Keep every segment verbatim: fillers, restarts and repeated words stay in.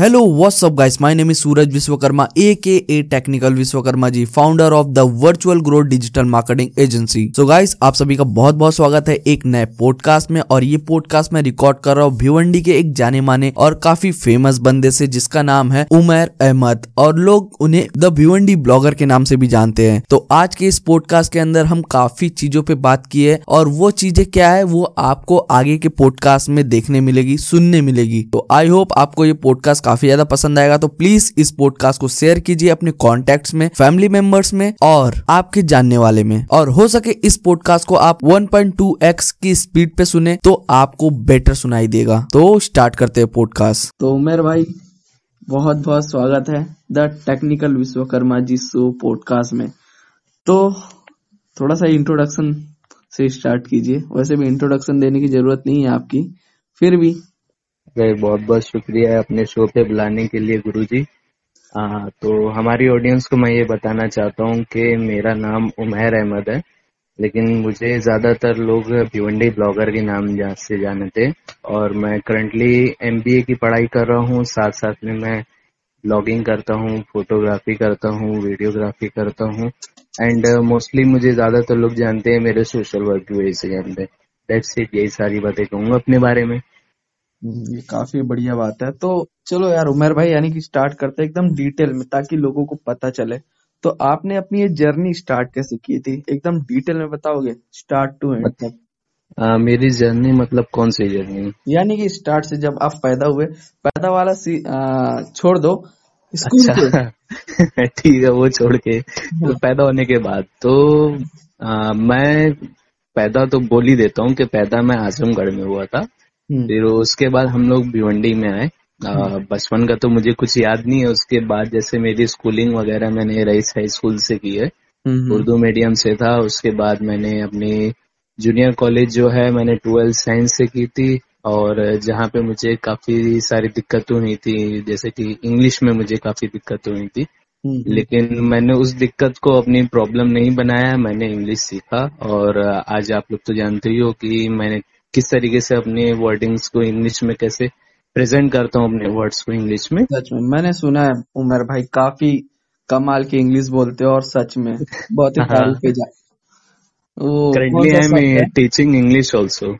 Hello what's up guys, my name is Suraj Vishwakarma A K A technical Vishwakarma ji, founder of the virtual growth digital marketing agency. So guys, आप सभी का बहुत बहुत स्वागत है एक नए पॉडकास्ट में, और ये पॉडकास्ट मैं रिकॉर्ड कर रहा हूँ भिवंडी के एक जाने माने और काफी फेमस बंदे से, जिसका नाम है उमेर अहमद और लोग उन्हें द भिवंडी ब्लॉगर के नाम से भी जानते हैं। तो आज के इस पॉडकास्ट के अंदर हम काफी चीजों पे बात की है, और वो चीजें क्या है वो आपको आगे के पॉडकास्ट में देखने मिलेगी, सुनने मिलेगी। तो आई होप आपको ये पॉडकास्ट काफी ज्यादा पसंद आएगा। तो प्लीज इस पॉडकास्ट को शेयर कीजिए अपने कॉन्टैक्ट्स में, फैमिली मेंबर्स में और आपके जानने वाले में, और हो सके इस पॉडकास्ट को आप वन पॉइंट टू एक्स की स्पीड पे सुने तो आपको बेटर सुनाई देगा। तो स्टार्ट करते हैं पॉडकास्ट। तो उमेर भाई, बहुत बहुत स्वागत है the technical Vishwakarma ji show podcast में। तो थोड़ा सा इंट्रोडक्शन से स्टार्ट कीजिए। वैसे भी इंट्रोडक्शन देने की जरूरत नहीं है आपकी, फिर भी बहुत बहुत शुक्रिया है अपने शो पे बुलाने के लिए गुरुजी। आ, तो हमारी ऑडियंस को मैं ये बताना चाहता हूँ कि मेरा नाम उमेर अहमद है, लेकिन मुझे ज्यादातर लोग भिवंडी ब्लॉगर के नाम से जाने थे, और मैं करंटली एम बी ए की पढ़ाई कर रहा हूँ। साथ साथ में मैं ब्लॉगिंग करता हूँ, फोटोग्राफी करता हूँ, वीडियोग्राफी करता हूँ, एंड मोस्टली मुझे ज्यादातर लोग जानते हैं मेरे सोशल वर्क की वजह से जानते हैं। दैट्स इट, यही सारी बातें कहूँगा अपने बारे में। ये काफी बढ़िया बात है। तो चलो यार उमेर भाई, यानी कि स्टार्ट करते हैं एकदम डिटेल में ताकि लोगों को पता चले। तो आपने अपनी ये जर्नी स्टार्ट कैसे की थी, एकदम डिटेल में बताओगे स्टार्ट टू एंड? मतलब आ, मेरी जर्नी मतलब कौन सी जर्नी? यानी कि स्टार्ट से जब आप पैदा हुए, पैदा वाला सी, आ, छोड़ दो स्कूल। अच्छा ठीक है, वो छोड़ के तो पैदा होने के बाद तो आ, मैं पैदा तो बोल ही देता हूँ कि पैदा मैं आजमगढ़ में हुआ था। फिर उसके बाद हम लोग भिवंडी में आए। बचपन का तो मुझे कुछ याद नहीं है। उसके बाद जैसे मेरी स्कूलिंग वगैरह मैंने राइस हाई स्कूल से की है, उर्दू मीडियम से था। उसके बाद मैंने अपनी जूनियर कॉलेज जो है मैंने ट्वेल्थ साइंस से की थी, और जहाँ पे मुझे काफी सारी दिक्कतें हुई थी, जैसे कि इंग्लिश में मुझे काफी दिक्कतें हुई थी, लेकिन मैंने उस दिक्कत को अपनी प्रॉब्लम नहीं बनाया। मैंने इंग्लिश सीखा, और आज आप लोग तो जानते ही हो कि मैंने किस तरीके से अपने वर्डिंग्स को इंग्लिश में कैसे प्रेजेंट करता हूँ, अपने वर्ड्स को इंग्लिश में। सच में मैंने सुना है उमेर भाई काफी कमाल की इंग्लिश बोलते हो, और सच में बहुत ही तारीफ की जाए। Currently I am teaching English also,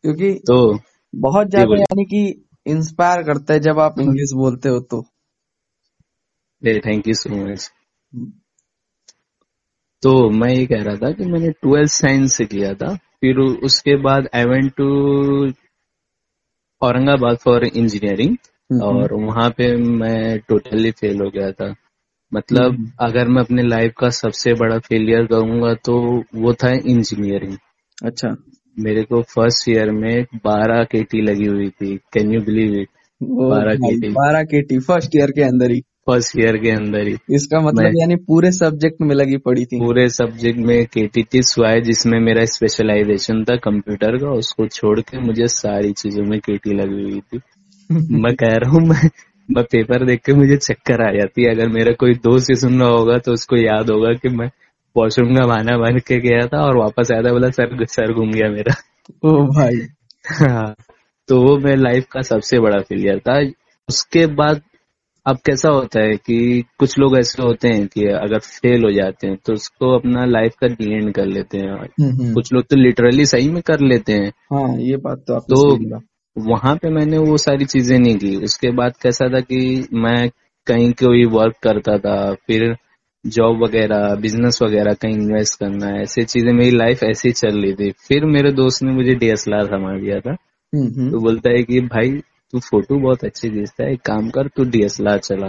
क्योंकि तो बहुत ज्यादा यानी कि इंस्पायर करता है जब आप इंग्लिश बोलते हो तो। Thank you so much. तो मैं ये कह रहा था कि मैंने ट्वेल्थ साइंस से किया था। फिर उसके बाद I went to Aurangabad for engineering, और वहाँ पे मैं टोटली फेल हो गया था। मतलब अगर मैं अपने लाइफ का सबसे बड़ा फेलियर कहूँगा तो वो था इंजीनियरिंग। अच्छा, मेरे को फर्स्ट ईयर में बारह केटी लगी हुई थी। Can you believe it? बारह केटी फर्स्ट ईयर के अंदर ही फर्स्ट ईयर के अंदर ही। इसका मतलब यानी पूरे सब्जेक्ट में लगी पड़ी थी? पूरे सब्जेक्ट में केटी थी, स्वाय जिसमें मेरा स्पेशलाइजेशन था कंप्यूटर का, उसको छोड़ के मुझे सारी चीजों में केटी लगी हुई थी। मैं कह रहा हूँ, मैं, मैं पेपर देख के मुझे चक्कर आ जाती। अगर मेरा कोई दोस्त ही सुन रहा होगा तो उसको याद होगा कि मैं वॉशरूम का बहाना बन के गया था, और वापस आया था बोला सर सर घूम गया मेरा। ओ भाई। हाँ, तो वो मेरे लाइफ का सबसे बड़ा फेलियर था। उसके बाद अब कैसा होता है कि कुछ लोग ऐसे होते हैं कि अगर फेल हो जाते हैं तो उसको अपना लाइफ का दी एंड कर लेते हैं। कुछ लोग तो लिटरली सही में कर लेते हैं। हाँ, ये बात तो आपने सही कहा। तो वहाँ पे मैंने वो सारी चीजें नहीं की। उसके बाद कैसा था कि मैं कहीं कोई वर्क करता था, फिर जॉब वगैरह, बिजनेस वगैरह, कहीं इन्वेस्ट करना, ऐसी चीजें, मेरी लाइफ ऐसी चल रही थी। फिर मेरे दोस्त ने मुझे डी एस एल आर थमा दिया था, तो बोलता है कि भाई तू फोटो बहुत अच्छी खींचता है, एक काम कर तू डी एस एल आर चला।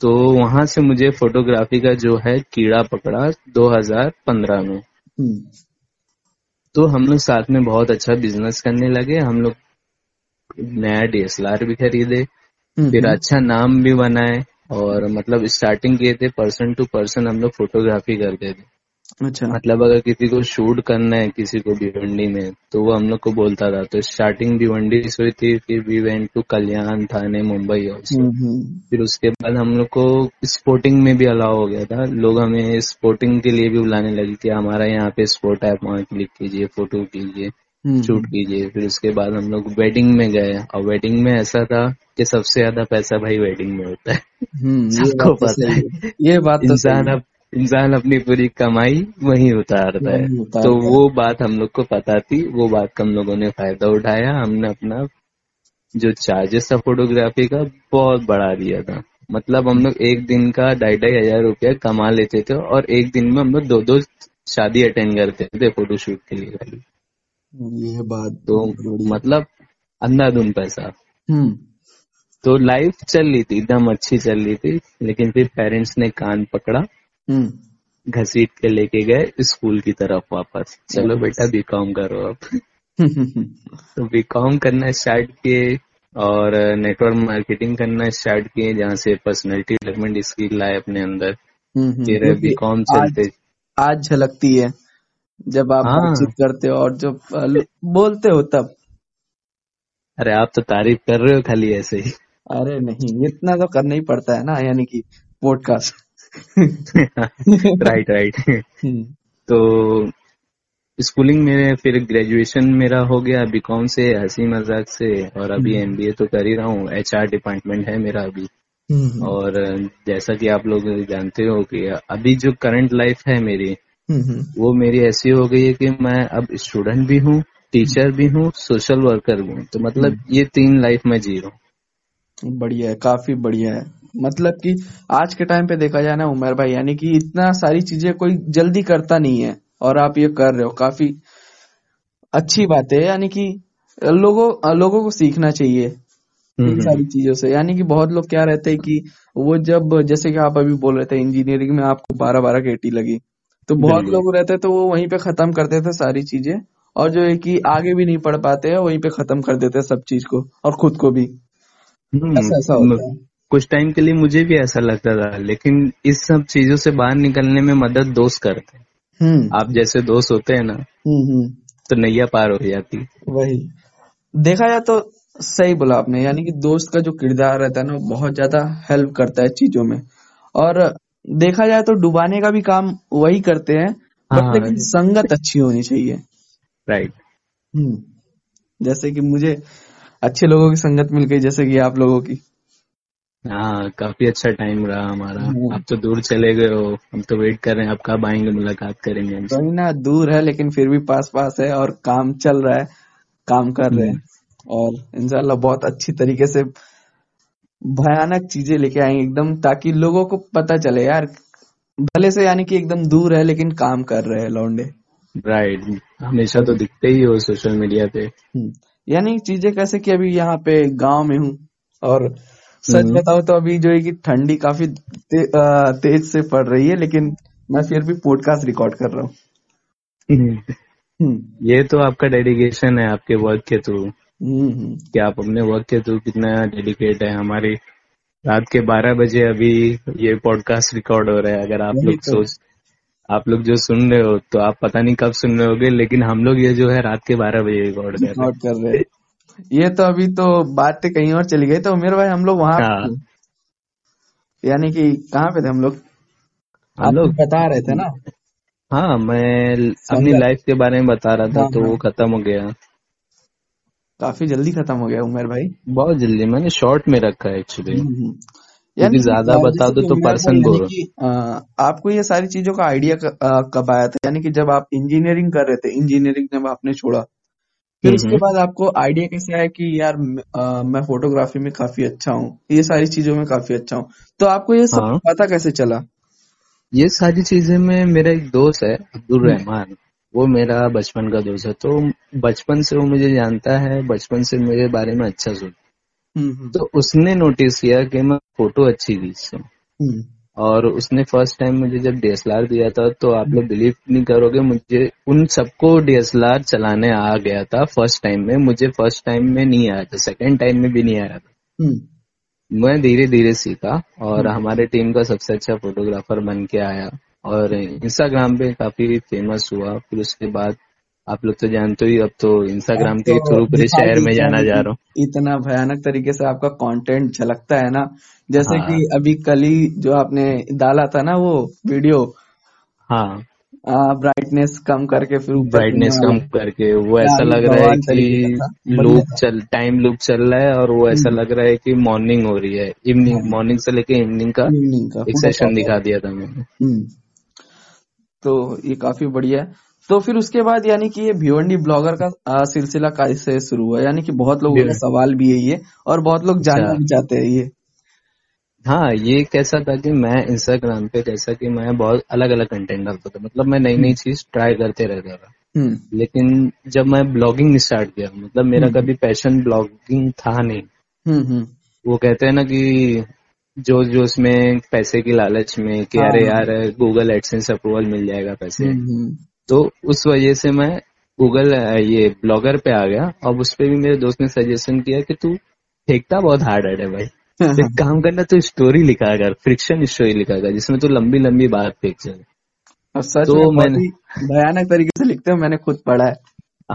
तो वहां से मुझे फोटोग्राफी का जो है कीड़ा पकड़ा दो हज़ार पंद्रह में। तो हम लोग साथ में बहुत अच्छा बिजनेस करने लगे। हम लोग नया डी एस एल आर भी खरीदे, फिर अच्छा नाम भी बनाए, और मतलब स्टार्टिंग किए थे पर्सन टू पर्सन हम लोग फोटोग्राफी करते थे। अच्छा, मतलब अगर किसी को शूट करना है किसी को भिवंडी में तो वो हम लोग को बोलता था। तो स्टार्टिंग भिवंडी से हुई थी, फिर we went to Kalyan, Thane, Mumbai also. फिर उसके बाद हम लोग को स्पोर्टिंग में भी अलाउ हो गया था। लोग हमें स्पोर्टिंग के लिए भी बुलाने लगे कि हमारा यहाँ पे स्पोर्ट है, वहाँ क्लिक कीजिए, फोटो कीजिए। शूट कीजिए। फिर उसके बाद हम लोग वेडिंग में गए, और वेडिंग में ऐसा था कि सबसे ज्यादा पैसा भाई वेडिंग में होता है, सबको पता है ये बात। इंसान अब इंसान अपनी पूरी कमाई वहीं उतारता है, तो वो बात हम लोग को पता थी, वो बात का हम लोगों ने फायदा उठाया। हमने अपना जो चार्जेस था फोटोग्राफी का बहुत बढ़ा दिया था, मतलब हम लोग एक दिन का ढाई ढाई हजार रुपया कमा लेते थे, और एक दिन में हम लोग दो दो शादी अटेंड करते थे फोटोशूट के लिए खाली। ये बात तो मतलब अंधाधुन पैसा। तो लाइफ चल रही थी, एकदम अच्छी चल रही थी, लेकिन फिर पेरेंट्स ने कान पकड़ा, घसीट के लेके गए स्कूल की तरफ वापस। चलो बेटा बीकॉम करो आप। तो बीकॉम करना स्टार्ट किए और नेटवर्क मार्केटिंग करना स्टार्ट किए, जहाँ से पर्सनैलिटी डेवलपमेंट स्किल लाए अपने अंदर। फिर बीकॉम चलते आज झलकती है जब आप बातचीत करते हो और जब बोलते हो तब। अरे आप तो तारीफ कर रहे हो खाली ऐसे ही। अरे नहीं, इतना तो करना ही पड़ता है ना, यानी कि पॉडकास्ट। Right right. तो स्कूलिंग में फिर ग्रेजुएशन मेरा हो गया बीकॉम से हंसी मजाक से, और अभी एमबीए तो कर ही रहा हूँ। एचआर डिपार्टमेंट है मेरा अभी, और जैसा कि आप लोग जानते हो कि अभी जो करंट लाइफ है मेरी, वो मेरी ऐसी हो गई है कि मैं अब स्टूडेंट भी हूँ, टीचर भी हूँ, सोशल वर्कर भी हूँ। तो मतलब ये तीन लाइफ में जी रहा हूँ। बढ़िया है, काफी बढ़िया है। मतलब कि आज के टाइम पे देखा जाए ना उमेर भाई, यानी कि इतना सारी चीजें कोई जल्दी करता नहीं है, और आप ये कर रहे हो, काफी अच्छी बात है। यानी कि लोगों लोगों को सीखना चाहिए इन सारी चीजों से। यानी कि बहुत लोग क्या रहते हैं कि वो जब, जैसे कि आप अभी बोल रहे थे इंजीनियरिंग में आपको बारह बारह की एटी लगी, तो बहुत लोग रहते तो वो वहीं पे खत्म करते थे सारी चीजें, और जो है कि आगे भी नहीं पढ़ पाते है, वहीं पे खत्म कर देते सब चीज को और खुद को भी। ऐसा ऐसा होता है। कुछ टाइम के लिए मुझे भी ऐसा लगता था, लेकिन इस सब चीजों से बाहर निकलने में मदद दोस्त करते हैं। आप जैसे दोस्त होते हैं ना, तो नैया पार हो जाती। वही देखा जाए तो सही बोला आपने, यानी कि दोस्त का जो किरदार रहता है ना, बहुत ज्यादा हेल्प करता है चीजों में। और देखा जाए तो डुबाने का भी काम वही करते हैं, हाँ, लेकिन संगत अच्छी होनी चाहिए। राइट। जैसे कि मुझे अच्छे लोगों की संगत मिल गई, जैसे कि आप लोगों की। हाँ, काफी अच्छा टाइम रहा हमारा। आप तो दूर चले गए हो, हम तो वेट कर रहे हैं आप कब आएंगे, मुलाकात करेंगे हमसे। कोई ना, दूर है लेकिन फिर भी पास पास है, और काम चल रहा है, काम कर रहे हैं, और इंशाल्लाह बहुत अच्छी तरीके से भयानक चीजें लेके आएंगे एकदम, ताकि लोगों को पता चले यार, भले से यानी कि एकदम दूर है लेकिन काम कर रहे हैं लौंडे। राइट, हमेशा तो दिखते ही हो सोशल मीडिया पे। यानी चीजें कैसे कि अभी यहाँ पे गाँव में हूँ, और सच बताओ तो अभी जो है कि ठंडी काफी ते, आ, तेज से पड़ रही है, लेकिन मैं फिर भी पॉडकास्ट रिकॉर्ड कर रहा हूँ। ये तो आपका डेडिकेशन है आपके वर्क के थ्रू, कि आप अपने वर्क के थ्रू कितना डेडिकेट है। हमारी रात के बारह बजे अभी ये पॉडकास्ट रिकॉर्ड हो रहा है। अगर आप लोग तो। सोच आप लोग जो सुन रहे हो, तो आप पता नहीं कब सुन रहे होगे, लेकिन हम लोग ये जो है रात के बारह बजे रिकॉर्ड कर रहे हैं। ये तो अभी तो बातें कहीं और चली गई। तो उमेर भाई हम लोग वहाँ, यानी कि कहाँ पे थे हम लोग? आप लोग बता रहे थे ना। हाँ, मैं अपनी लाइफ के बारे में बता रहा था, तो वो खत्म हो गया। काफी जल्दी खत्म हो गया उमेर भाई, बहुत जल्दी। मैंने शॉर्ट में रखा है एक्चुअली, यानी ज्यादा बता दो तो पर्सन बोर। आपको ये सारी चीजों का आइडिया कब आया था? यानी कि जब आप इंजीनियरिंग कर रहे थे, इंजीनियरिंग जब आपने छोड़ा, फिर उसके बाद आपको आइडिया कैसे आया कि यार आ, मैं फोटोग्राफी में काफी अच्छा हूँ, ये सारी चीजों में काफी अच्छा हूँ? तो आपको ये सब हाँ। पता कैसे चला? ये सारी चीजें में मेरा एक दोस्त है अब्दुल रहमान, वो मेरा बचपन का दोस्त है। तो बचपन से वो मुझे जानता है, बचपन से मेरे बारे में अच्छा सुन। तो उसने नोटिस किया कि मैं फोटो अच्छी खींचता हूँ, और उसने फर्स्ट टाइम मुझे जब डीएसएलआर दिया था, तो आप लोग बिलीव नहीं करोगे, मुझे उन सबको डीएसएलआर चलाने आ गया था फर्स्ट टाइम में। मुझे फर्स्ट टाइम में नहीं आया था, सेकंड टाइम में भी नहीं आया था। मैं धीरे धीरे सीखा, और हमारे टीम का सबसे अच्छा फोटोग्राफर बन के आया, और इंस्टाग्राम पे काफी फेमस हुआ। फिर उसके बाद आप लोग तो जानते ही, अब तो इंस्टाग्राम के थ्रू पूरे शहर में जाना जा रहा हूँ। इतना भयानक तरीके से आपका कंटेंट झलकता है ना, जैसे हाँ। कि अभी कल ही जो आपने डाला था ना वो वीडियो, हाँ ब्राइटनेस कम करके फिर ब्राइटनेस कम करके वो ऐसा लग रहा है कि लूप चल टाइम लूप चल रहा है और वो ऐसा लग रहा है कि मॉर्निंग हो रही है, इवनिंग मॉर्निंग से लेके इवनिंग का एक सेशन दिखा दिया था मैंने, तो ये काफी बढ़िया है। तो फिर उसके बाद यानी कि ये भिवंडी ब्लॉगर का सिलसिला कैसे शुरू हुआ, यानी कि बहुत लोगों का सवाल भी है ये और बहुत लोग जानना भी चाहते हैं ये। हाँ, ये कैसा था कि मैं इंस्टाग्राम पे जैसा कि मैं बहुत अलग अलग कंटेंट डालता था, मतलब मैं नई नई चीज ट्राई करते रहता था, लेकिन जब मैं ब्लॉगिंग स्टार्ट किया, मतलब मेरा कभी पैशन ब्लॉगिंग था नहीं। वो कहते हैं ना कि जो जो उसमें पैसे की लालच में कि अरे यार गूगल एडसेंस अप्रूवल मिल जाएगा पैसे, तो उस वजह से मैं गूगल ये ब्लॉगर पे आ गया। अब उस पे भी मेरे दोस्त ने सजेशन किया कि तू फेंकता बहुत हार्ड है भाई, एक काम करना तो स्टोरी लिखा कर, फ्रिक्शन स्टोरी लिखा कर जिसमें तो लंबी लंबी बात फेंक जाए। तो मैंने भयानक तरीके से लिखते हैं, मैंने खुद पढ़ा है।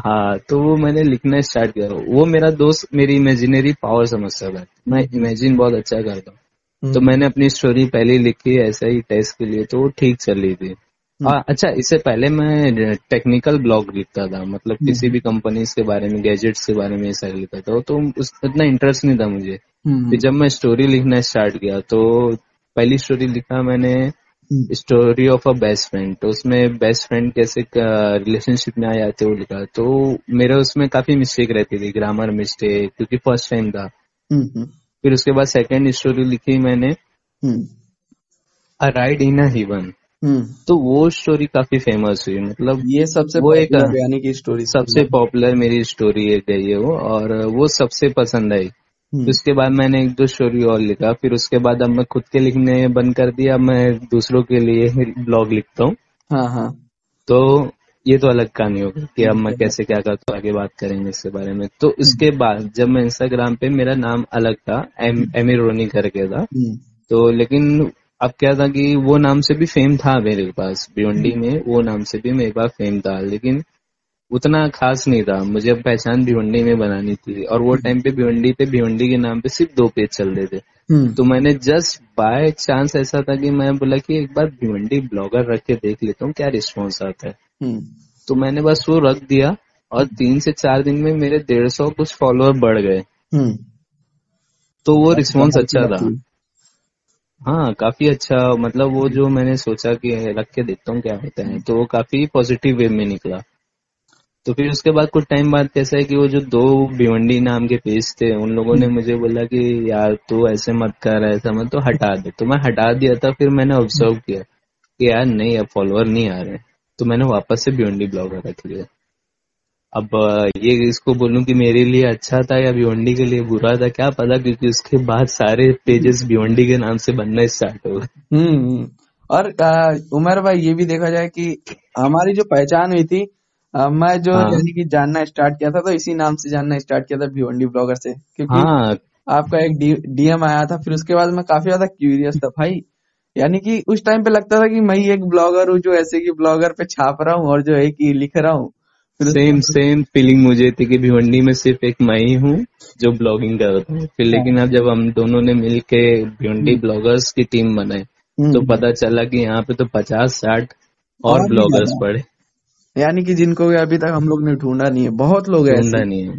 हाँ, तो वो मैंने लिखना स्टार्ट किया। वो मेरा दोस्त मेरी इमेजिनरी पावर समझता था, मैं इमेजिन बहुत अच्छा करता हूँ, तो मैंने अपनी स्टोरी पहले लिखी ऐसा ही टेस्ट के लिए, तो वो ठीक चल रही थी। आ, अच्छा, इससे पहले मैं टेक्निकल ब्लॉग लिखता था, मतलब किसी भी कंपनीज के बारे में, गैजेट्स के बारे में ऐसा लिखता था, तो इतना इंटरेस्ट नहीं था मुझे। फिर जब मैं स्टोरी लिखना स्टार्ट किया तो पहली स्टोरी लिखा मैंने story of a best friend, तो उसमें बेस्ट फ्रेंड कैसे रिलेशनशिप में आ जाते वो लिखा। तो मेरे उसमें काफी मिस्टेक रहती थी, ग्रामर मिस्टेक, क्योंकि फर्स्ट टाइम था। फिर उसके बाद सेकेंड स्टोरी लिखी मैंने a ride in a haven, तो वो स्टोरी काफी फेमस हुई, मतलब ये सबसे वो एक यानी कि स्टोरी सबसे पॉपुलर मेरी स्टोरी एक है ये वो, और वो सबसे पसंद आई। उसके बाद मैंने एक दो स्टोरी और लिखा, फिर उसके बाद अब मैं खुद के लिखने बंद कर दिया, अब मैं दूसरों के लिए ब्लॉग लिखता हूँ। हाँ हाँ, तो ये तो अलग कहानी होगी कि अब मैं कैसे क्या करता हूँ, आगे बात करेंगे इसके बारे में। तो उसके बाद जब मैं इंस्टाग्राम पे, मेरा नाम अलग था, एमी रोनी करके था, तो लेकिन अब क्या था कि वो नाम से भी फेम था मेरे पास भिवंडी में, वो नाम से भी मेरे पास फेम था, लेकिन उतना खास नहीं था। मुझे अब पहचान भिवंडी में बनानी थी, और वो टाइम पे भिवंडी पे भिवंडी के नाम पे सिर्फ दो पेज चल रहे थे। तो मैंने जस्ट बाय चांस ऐसा था कि मैं बोला कि एक बार भिवंडी ब्लॉगर रख के देख लेता हूँ क्या रिस्पॉन्स आता है, तो मैंने बस वो रख दिया और तीन से चार दिन में मेरे डेढ़ सौ कुछ फॉलोअर बढ़ गए, तो वो रिस्पॉन्स अच्छा था। हाँ, काफी अच्छा, मतलब वो जो मैंने सोचा कि रख के देखता हूँ क्या होता है, तो वो काफी पॉजिटिव वे में निकला। तो फिर उसके बाद कुछ टाइम बाद कैसा है कि वो जो दो भिवंडी नाम के पेज थे उन लोगों ने मुझे बोला कि यार तू ऐसे मत कर, ऐसा मत, तो हटा दे। तो मैं हटा दिया था। फिर मैंने ऑब्जर्व किया कि यार नहीं, अब फॉलोअर नहीं आ रहे, तो मैंने वापस से भिवंडी ब्लॉगर रख लिया। अब ये इसको बोलूं कि मेरे लिए अच्छा था या भिवंडी के लिए बुरा था क्या पता, क्योंकि उसके बाद सारे पेजेस भिवंडी के नाम से बनना स्टार्ट हो गए। हम्म, और उमर भाई ये भी देखा जाए कि हमारी जो पहचान हुई थी, आ, मैं जो हाँ। यानी कि जानना स्टार्ट किया था तो इसी नाम से जानना स्टार्ट किया था, भिवंडी ब्लॉगर से, क्योंकि हाँ। आपका एक डी, डीएम आया था। फिर उसके बाद मैं काफी ज्यादा क्यूरियस था भाई, यानी कि उस टाइम पे लगता था कि मैं ही एक ब्लॉगर हूँ जो ऐसे की ब्लॉगर पे छाप रहा हूँ और जो है कि लिख रहा हूँ। सेम सेम फीलिंग मुझे थी कि भिवंडी में सिर्फ एक मैं ही हूँ जो ब्लॉगिंग करता हूँ। फिर लेकिन अब जब हम दोनों ने मिल के भिवंडी ब्लॉगर्स की टीम बनाई तो पता चला कि यहाँ पे तो पचास साठ और, और ब्लॉगर्स पड़े, यानी कि जिनको अभी तक हम लोग ने ढूंढा नहीं है, बहुत लोग ढूंढा नहीं है,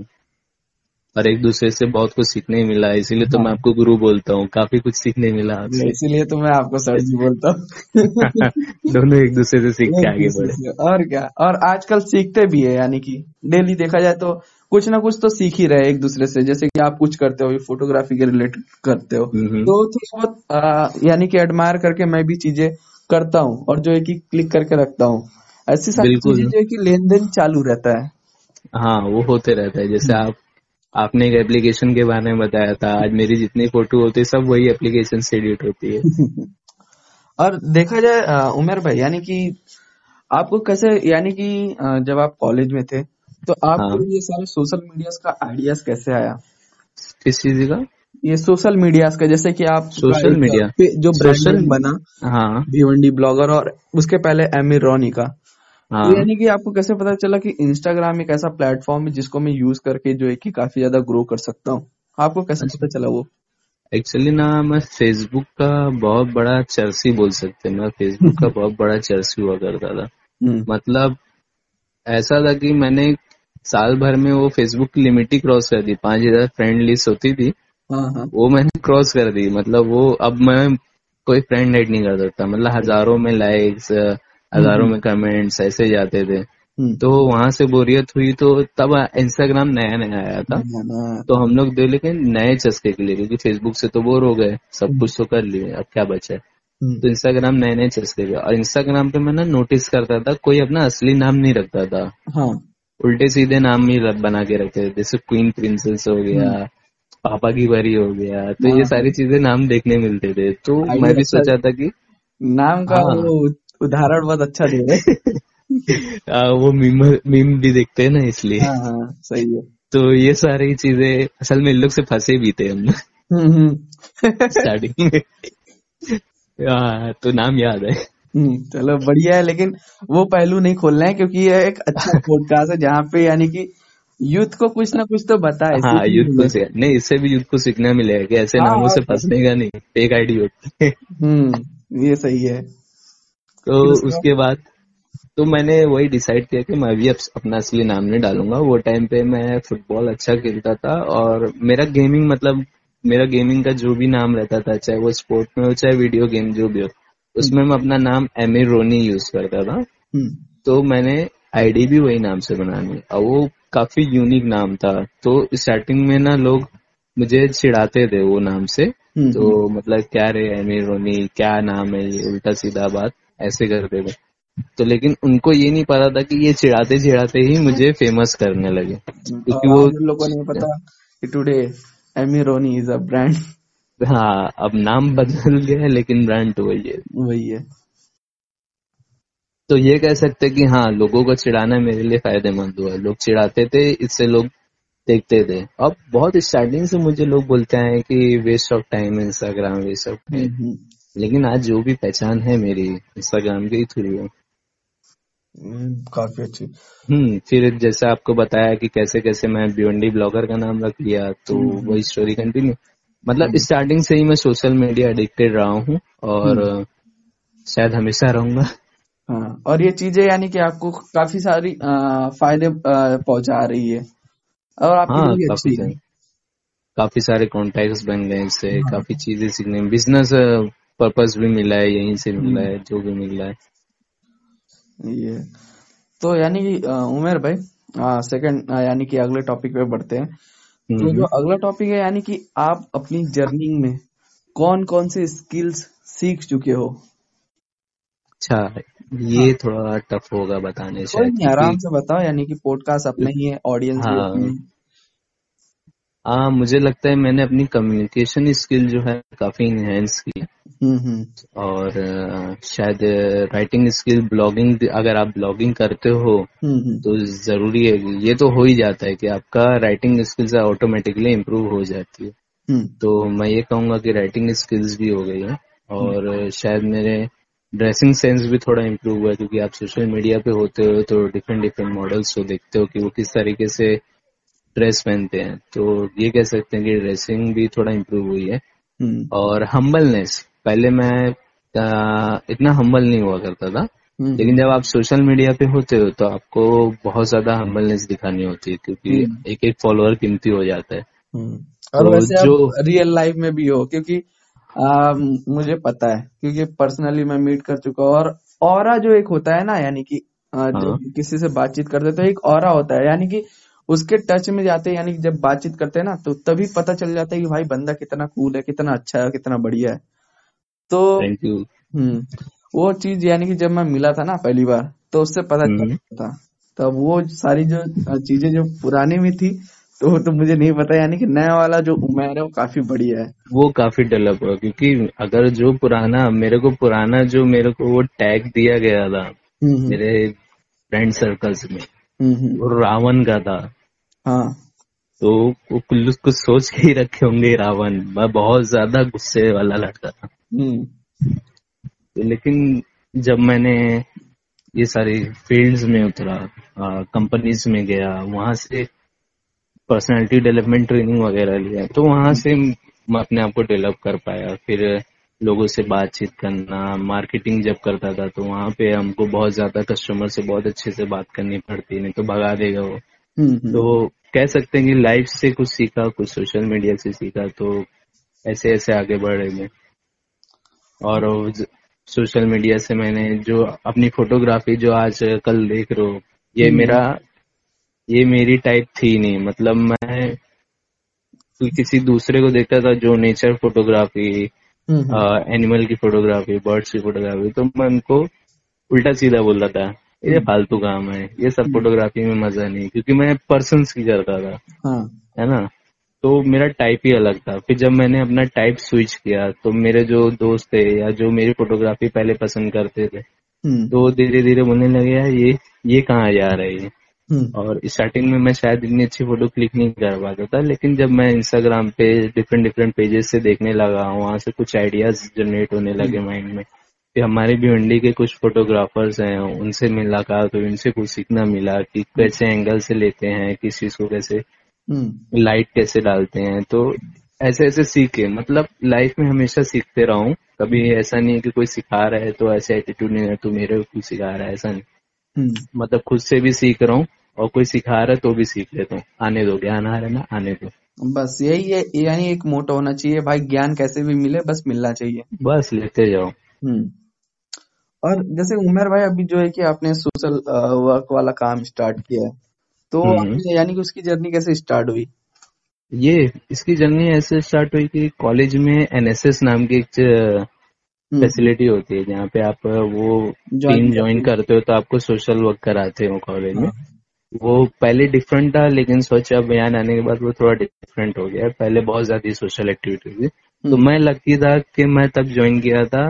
और एक दूसरे से बहुत कुछ सीखने मिला। इसीलिए तो मैं आपको गुरु बोलता हूँ, काफी कुछ सीखने मिला आपसे, इसीलिए तो मैं आपको सर जी बोलता हूँ। दोनों एक दूसरे से सीख के आगे बढ़े, और क्या, और आजकल सीखते भी है, यानी कि डेली देखा जाए तो कुछ ना कुछ तो सीख ही रहे एक दूसरे से। जैसे कि आप कुछ करते हो, ये फोटोग्राफी के रिलेटेड करते हो, तो थोड़ा बहुत यानी कि एडमायर करके मैं भी चीजें करता हूँ और जो है कि क्लिक करके रखता हूँ। ऐसी सारी चीजें जो है कि लेन देन चालू रहता है। हाँ, वो होते रहता है। जैसे आप आपने एक एप्लीकेशन के बारे में बताया था, आज मेरी जितनी फोटो होती है सब वही एप्लीकेशन से एडिट होती है। और देखा जाए उमेर भाई, यानी कि आपको कैसे, यानी कि जब आप कॉलेज में थे तो आपको हाँ। ये सारे सोशल मीडिया का आइडियाज कैसे आया? किस चीज का? ये सोशल मीडिया का, जैसे कि आप सोशल मीडिया जो ब्रांड बना हाँ भिवंडी ब्लॉगर और उसके पहले एमी रोनी का, हाँ। तो यानी कि आपको कैसे पता चला कि इंस्टाग्राम एक ऐसा प्लेटफॉर्म है जिसको मैं यूज करके जो है कि काफी ज्यादा ग्रो कर सकता हूँ? आपको कैसे पता चला वो? एक्चुअली ना, मैं फेसबुक का बहुत बड़ा चर्सी बोल सकते हैं, मैं फेसबुक का बहुत बड़ा चर्सी हुआ करता था। मतलब ऐसा था कि मैंने साल भर में वो फेसबुक की लिमिट ही क्रॉस कर दी। पांच हजार फ्रेंड लिस्ट होती थी वो मैंने क्रॉस कर दी। मतलब वो अब मैं कोई फ्रेंड ऐड नहीं कर सकता। मतलब हजारों में लाइक्स, हजारों में कमेंट्स ऐसे जाते थे, तो वहां से बोरियत हुई। तो तब इंस्टाग्राम नया नया आया था, तो हम लोग दे लेकिन नए चस्के के लिए, क्योंकि फेसबुक से तो बोर हो गए, सब कुछ तो कर लिए, अब क्या बचा है। तो इंस्टाग्राम नए नए चस्के गए। और इंस्टाग्राम पे मैं ना नोटिस करता था कोई अपना असली नाम नहीं रखता था, उल्टे सीधे नाम ही बना के रखते थे। जैसे क्वीन प्रिंसेस हो गया, पापा की बारी हो गया, तो ये सारी चीजें नाम देखने मिलते थे। तो मैं भी सोचा था कि नाम का उदाहरण बहुत अच्छा दे रहे आ, वो मीम मीम भी देखते हैं ना, इसलिए सही है। तो ये सारी चीजें असल में इन लोग से फंसे भी थे हम स्टार्टिंग में आ, तो नाम याद है। चलो बढ़िया है, लेकिन वो पहलू नहीं खोलना है क्योंकि ये एक अच्छा पॉडकास्ट है जहाँ पे यानी कि यूथ को कुछ ना कुछ तो बताए। हाँ, यूथ को नहीं, इससे भी यूथ को सीखना मिलेगा कि ऐसे नामों से फंसने का नहीं, फेक आईडी होती है। हम्म, ये सही है। तो उसके बाद तो मैंने वही डिसाइड किया कि मैं भी अपना असली नाम नहीं डालूंगा। वो टाइम पे मैं फुटबॉल अच्छा खेलता था और मेरा गेमिंग मतलब मेरा गेमिंग का जो भी नाम रहता था, चाहे वो स्पोर्ट में हो चाहे वीडियो गेम जो भी हो, उसमें मैं अपना नाम एमिर रोनी यूज करता था। तो मैंने आईडी भी वही नाम से बनानी, और वो काफी यूनिक नाम था। तो स्टार्टिंग में ना लोग मुझे चिढ़ाते थे वो नाम से, तो मतलब क्या रे एमिर रोनी, क्या नाम है ये, उल्टा सीधा बात ऐसे करते थे। तो लेकिन उनको ये नहीं पता था कि ये चिढ़ाते चिढ़ाते ही मुझे फेमस करने लगे, क्योंकि वो लोगों ने पता कि टुडे एमिर रोनी इज अ ब्रांड। हाँ, अब नाम बदल गया है लेकिन ब्रांड तो वही है वही है। तो ये कह सकते कि हाँ, लोगों को चिढ़ाना मेरे लिए फायदेमंद हुआ। लोग चिढ़ाते थे, इससे लोग देखते थे। अब बहुत स्टार्टिंग से मुझे लोग बोलते हैं कि waste of time Instagram, waste of time, लेकिन आज जो भी पहचान है मेरी इंस्टाग्राम के थ्रू काफी अच्छी। हम्म, फिर जैसे आपको बताया कि कैसे कैसे मैं भिवंडी ब्लॉगर का नाम रख लिया, तो वही स्टोरी कंटिन्यू। मतलब स्टार्टिंग से ही मैं सोशल मीडिया एडिक्टेड रहा हूँ और शायद हमेशा रहूंगा। हाँ, और ये चीजें यानी कि आपको काफी सारी आ, फायदे आ, पहुंचा रही है और आपके हाँ, लिए काफी, अच्छी है। काफी सारे कॉन्टेक्ट बन गए इससे। हाँ, काफी चीजें सीखने, बिजनेस पर्पस भी मिला है, यहीं से मिला है जो भी मिला है ये। तो यानी कि उमेर भाई सेकंड यानी कि अगले टॉपिक पे बढ़ते हैं। तो जो अगला टॉपिक है यानी कि आप अपनी जर्नी में कौन कौन से स्किल्स सीख चुके हो। अच्छा, ये हाँ, थोड़ा टफ होगा बताने से, आराम से बताओ, यानी कि पॉडकास्ट अपने ही है, ऑडियंस हाँ, भी अपनी। हाँ, मुझे लगता है मैंने अपनी कम्युनिकेशन स्किल जो है काफी इनहेंस की है, और शायद राइटिंग स्किल, ब्लॉगिंग, अगर आप ब्लॉगिंग करते हो तो जरूरी है, ये तो हो ही जाता है कि आपका राइटिंग स्किल्स ऑटोमेटिकली इम्प्रूव हो जाती है। तो मैं ये कहूंगा कि राइटिंग स्किल्स भी हो गई है, और शायद मेरे ड्रेसिंग सेंस भी थोड़ा इम्प्रूव हुआ है, क्योंकि आप सोशल मीडिया पे होते हो तो डिफरेंट डिफरेंट मॉडल्स को देखते हो कि वो किस तरीके से ड्रेस पहनते हैं। तो ये कह सकते हैं कि ड्रेसिंग भी थोड़ा इम्प्रूव हुई है। और हम्बलनेस, पहले मैं आ, इतना हम्बल नहीं हुआ करता था, लेकिन जब आप सोशल मीडिया पे होते हो तो आपको बहुत ज्यादा हम्बलनेस दिखानी होती है, क्योंकि एक एक फॉलोअर कीमती हो जाता है। और तो वैसे जो रियल लाइफ में भी हो, क्योंकि आ, मुझे पता है क्योंकि पर्सनली मैं मीट कर चुका हूँ। और ऑरा जो एक होता है ना, यानी कि किसी से बातचीत करते तो एक ऑरा होता है, यानी कि उसके टच में जाते हैं, यानी जब बातचीत करते हैं ना तो तभी पता चल जाता है कि भाई बंदा कितना कूल है, कितना अच्छा है, कितना बढ़िया है। तो हम्म, वो चीज यानी कि जब मैं मिला था ना पहली बार, तो उससे पता चलता था। तो वो सारी जो चीजें जो पुराने में थी तो तो मुझे नहीं पता, यानी कि नया वाला जो उमेर है वो काफी बढ़िया है, वो काफी डेवलप हुआ। क्योंकि अगर जो पुराना मेरे को पुराना जो मेरे को वो टैग दिया गया था मेरे फ्रेंड सर्कल्स में, वो रावण का था। हाँ, तो वो कुछ कुछ सोच के ही रखे होंगे रावण। मैं बहुत ज्यादा गुस्से वाला लड़का था, तो लेकिन जब मैंने ये सारी फील्ड्स में उतरा, कंपनीज में गया, वहां से पर्सनालिटी डेवलपमेंट ट्रेनिंग वगैरह लिया, तो वहां से मैं अपने आप को डेवलप कर पाया। फिर लोगों से बातचीत करना, मार्केटिंग जब करता था तो वहाँ पे हमको बहुत ज्यादा कस्टमर से बहुत अच्छे से बात करनी पड़ती, नहीं तो भगा देगा वो। तो कह सकते हैं कि लाइफ से कुछ सीखा, कुछ सोशल मीडिया से सीखा, तो ऐसे ऐसे आगे बढ़े मैं। और सोशल मीडिया से मैंने जो अपनी फोटोग्राफी जो आज कल देख रहे हो, ये मेरा ये मेरी टाइप थी नहीं, मतलब मैं किसी दूसरे को देखता था जो नेचर फोटोग्राफी, एनिमल की फोटोग्राफी, बर्ड्स की फोटोग्राफी, तो मैं उनको उल्टा सीधा बोलता था ये फालतू काम है, ये सब फोटोग्राफी में मजा नहीं, क्योंकि मैं पर्संस की करता था, है ना, तो मेरा टाइप ही अलग था। फिर जब मैंने अपना टाइप स्विच किया तो मेरे जो दोस्त थे या जो मेरी फोटोग्राफी पहले पसंद करते थे तो धीरे धीरे बोलने लगे यार ये ये कहाँ जा रही है। और स्टार्टिंग में मैं शायद इतनी अच्छी फोटो क्लिक नहीं कर पाता था, लेकिन जब मैं इंस्टाग्राम पे डिफरेंट डिफरेंट पेजेस से देखने लगा, वहां से कुछ आइडियाज जनरेट होने लगे माइंड में। फिर हमारे भिवंडी के कुछ फोटोग्राफर्स हैं, उनसे मुलाकात हुई, उनसे कुछ सीखना मिला कि कैसे एंगल से लेते हैं, किस चीज को कैसे लाइट कैसे डालते हैं। तो ऐसे ऐसे सीखे, मतलब लाइफ में हमेशा सीखते रहा हूँ, कभी ऐसा नहीं कि कोई सिखा रहा है तो ऐसे एटीट्यूड नहीं है तो मेरे को सिखा रहा है, ऐसा नहीं, मतलब खुद से भी सीख रहा हूँ और कोई सिखा रहा है तो भी सीख लेता हूँ, आने दो ज्ञान आ रहा है ना, आने दो, बस यही है, यानी एक मोटो होना चाहिए भाई, ज्ञान कैसे भी मिले बस मिलना चाहिए, बस लेते जाओ। और जैसे उमेर भाई अभी जो है कि आपने सोशल वर्क वाला काम स्टार्ट किया है, तो आपने यानी कि उसकी जर्नी कैसे स्टार्ट हुई? ये इसकी जर्नी ऐसे स्टार्ट हुई कि कॉलेज में एनएसएस नाम की एक फैसिलिटी होती है जहाँ पे आप वो टीम ज्वाइन करते हो तो आपको सोशल वर्क कराते हो कॉलेज में। वो पहले डिफरेंट था लेकिन सोचा बयान आने के बाद वो थोड़ा डिफरेंट हो गया, पहले बहुत ज्यादा सोशल एक्टिविटी थी। तो मैं लकी था कि मैं तब ज्वाइन किया था,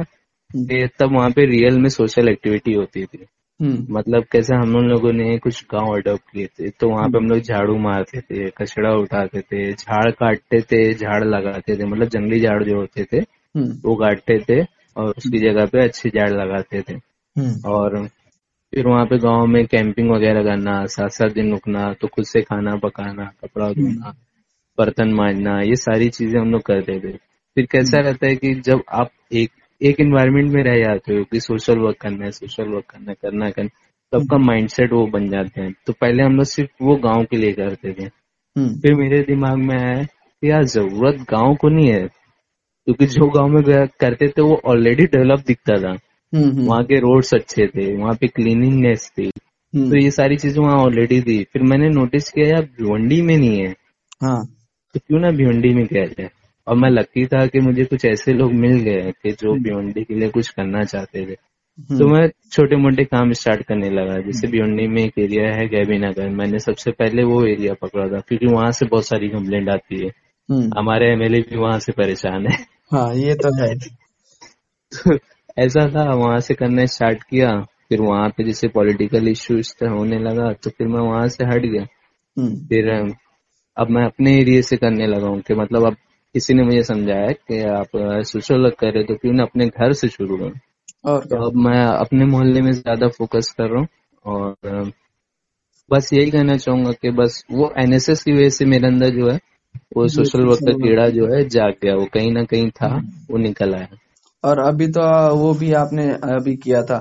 तब वहाँ पे रियल में सोशल एक्टिविटी होती थी, मतलब कैसे हम लोगों ने कुछ गांव अडॉप्ट किए थे, तो वहाँ पे हम लोग झाड़ू मारते थे, कचरा उठाते थे, झाड़ काटते थे, झाड़ लगाते थे, मतलब जंगली झाड़ जो होते थे वो काटते थे और उसकी जगह पे अच्छे झाड़ लगाते थे। और फिर वहाँ पे गांव में कैंपिंग वगैरह करना, सात सात दिन रुकना, तो खुद से खाना पकाना, कपड़ा धोना, बर्तन मांजना, ये सारी चीजें हम लोग करते थे। फिर कैसा रहता है कि जब आप एक एक एनवायरमेंट में रह जाते हो कि सोशल वर्क करना है, सोशल वर्क करना करना करना तो आपका माइंडसेट वो बन जाते हैं। तो पहले हम लोग सिर्फ वो गाँव के लिए करते थे, फिर मेरे दिमाग में आया यार जरूरत गाँव को नहीं है, क्योंकि जो गांव में करते थे वो ऑलरेडी डेवलप दिखता था, वहाँ के रोड्स अच्छे थे, वहाँ पे क्लीनिंगनेस थी, तो ये सारी चीजें वहाँ ऑलरेडी थी। फिर मैंने नोटिस किया यार भिवंडी में नहीं है, हाँ। तो क्यों ना भिवंडी में किया जाए। और मैं लकी था कि मुझे कुछ ऐसे लोग मिल गए कि जो भिवंडी के लिए कुछ करना चाहते थे, तो मैं छोटे मोटे काम स्टार्ट करने लगा। जैसे भिवंडी में एक एरिया है गैबीनगर, मैंने सबसे पहले वो एरिया पकड़ा था क्योंकि वहाँ से बहुत सारी कंप्लेंट आती है, हमारे एमएलए भी वहाँ से परेशान है। हाँ ये तो है। तो ऐसा था, वहां से करना स्टार्ट किया, फिर वहां पे जैसे पॉलिटिकल इश्यूज होने लगा तो फिर मैं वहां से हट गया। फिर अब मैं अपने एरिया से करने लगा हूँ कि मतलब अब किसी ने मुझे समझाया कि आप सोशल वर्क कर रहे तो क्यों ना अपने घर से शुरू करो, तो अब मैं अपने मोहल्ले में ज्यादा फोकस कर रहा हूँ। और बस यही कहना चाहूंगा कि बस वो एनएसएस की वजह से मेरे अंदर जो है वो सोशल वर्क का कीड़ा जो है जाग गया, वो कहीं ना कहीं था, वो निकल आया। और अभी तो वो भी आपने अभी किया था,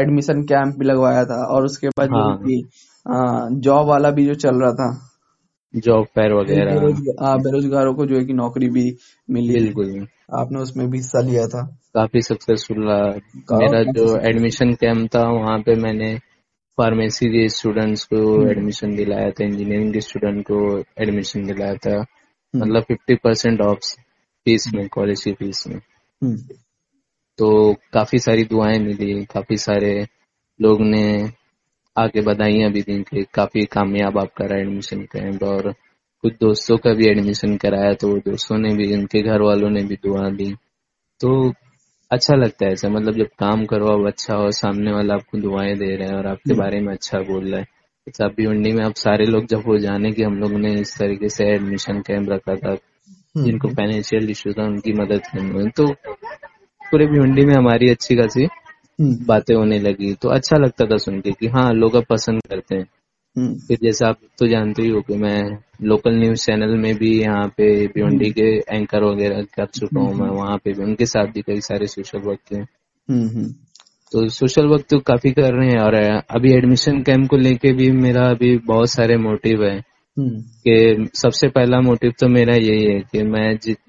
एडमिशन कैंप भी लगवाया था, और उसके बाद हाँ। जॉब वाला भी जो चल रहा था, जॉब फेयर वगैरह, बेरोजगारों को जो है कि नौकरी भी मिली, बिल्कुल आपने उसमें भी हिस्सा लिया था, काफी सक्सेसफुल रहा। मेरा जो एडमिशन कैंप था वहाँ पे मैंने फार्मेसी के स्टूडेंट्स को एडमिशन दिलाया था, इंजीनियरिंग के स्टूडेंट को एडमिशन दिलाया था, मतलब फिफ्टी परसेंट ऑफ फीस में, कॉलेज की फीस में। तो काफी सारी दुआएं मिली, काफी सारे लोग ने आके बधाइयां भी दी कि काफी कामयाब आपका रहा एडमिशन कैंप। और कुछ दोस्तों का भी एडमिशन कराया तो दोस्तों ने भी, उनके घर वालों ने भी दुआ दी, तो अच्छा लगता है ऐसा, मतलब जब काम करो अब अच्छा हो, सामने वाला आपको दुआएं दे रहे हैं और आपके बारे में अच्छा बोल रहा है। तो भिवंडी में आप सारे लोग जब हो जाने कि हम लोग ने इस तरीके से एडमिशन कैंप रखा था, जिनको फाइनेंशियल इश्यू था उनकी मदद करनी, तो पूरे भिवंडी में हमारी अच्छी खासी बातें होने लगी, तो अच्छा लगता था सुन के कि हाँ लोग अब पसंद करते हैं। फिर जैसा आप तो जानते ही हो कि मैं लोकल न्यूज चैनल में भी यहाँ पे भिवंडी के एंकर वगैरह कर चुका हूँ मैं, वहाँ पे भी उनके साथ भी कई सारे सोशल वर्क के, तो सोशल वर्क तो काफी कर रहे हैं। और अभी एडमिशन कैंप को लेके भी मेरा अभी बहुत सारे मोटिव है कि सबसे पहला मोटिव तो मेरा यही है कि मैं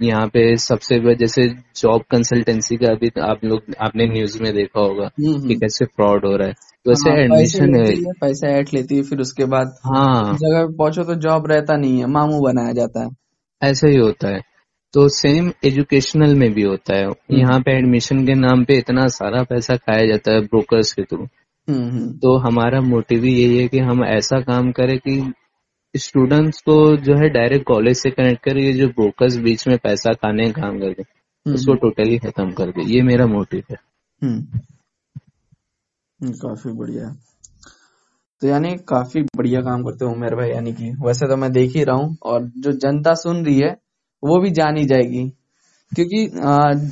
यहाँ पे सबसे जैसे जॉब कंसल्टेंसी का भी आप लोग आपने न्यूज में देखा होगा कि कैसे फ्रॉड हो रहा है, वैसे एडमिशन है पैसा ऐट लेती है, फिर उसके बाद हाँ जगह पहुंचो तो जॉब रहता नहीं है, मामू बनाया जाता है, ऐसा ही होता है। तो सेम एजुकेशनल में भी होता है, यहाँ पे एडमिशन के नाम पे इतना सारा पैसा खाया जाता है ब्रोकर्स के थ्रू। तो हमारा मोटिव ही यही है कि हम ऐसा काम करें कि स्टूडेंट्स को जो है डायरेक्ट कॉलेज से कनेक्ट करके जो ब्रोकर्स बीच में पैसा खाने का काम करके उसको टोटली खत्म कर दे, ये मेरा मोटिव है। काफी बढ़िया, तो यानी काफी बढ़िया काम करते हो उमेर भाई, यानी कि वैसे तो मैं देख ही रहा हूँ और जो जनता सुन रही है वो भी जानी जाएगी, क्योंकि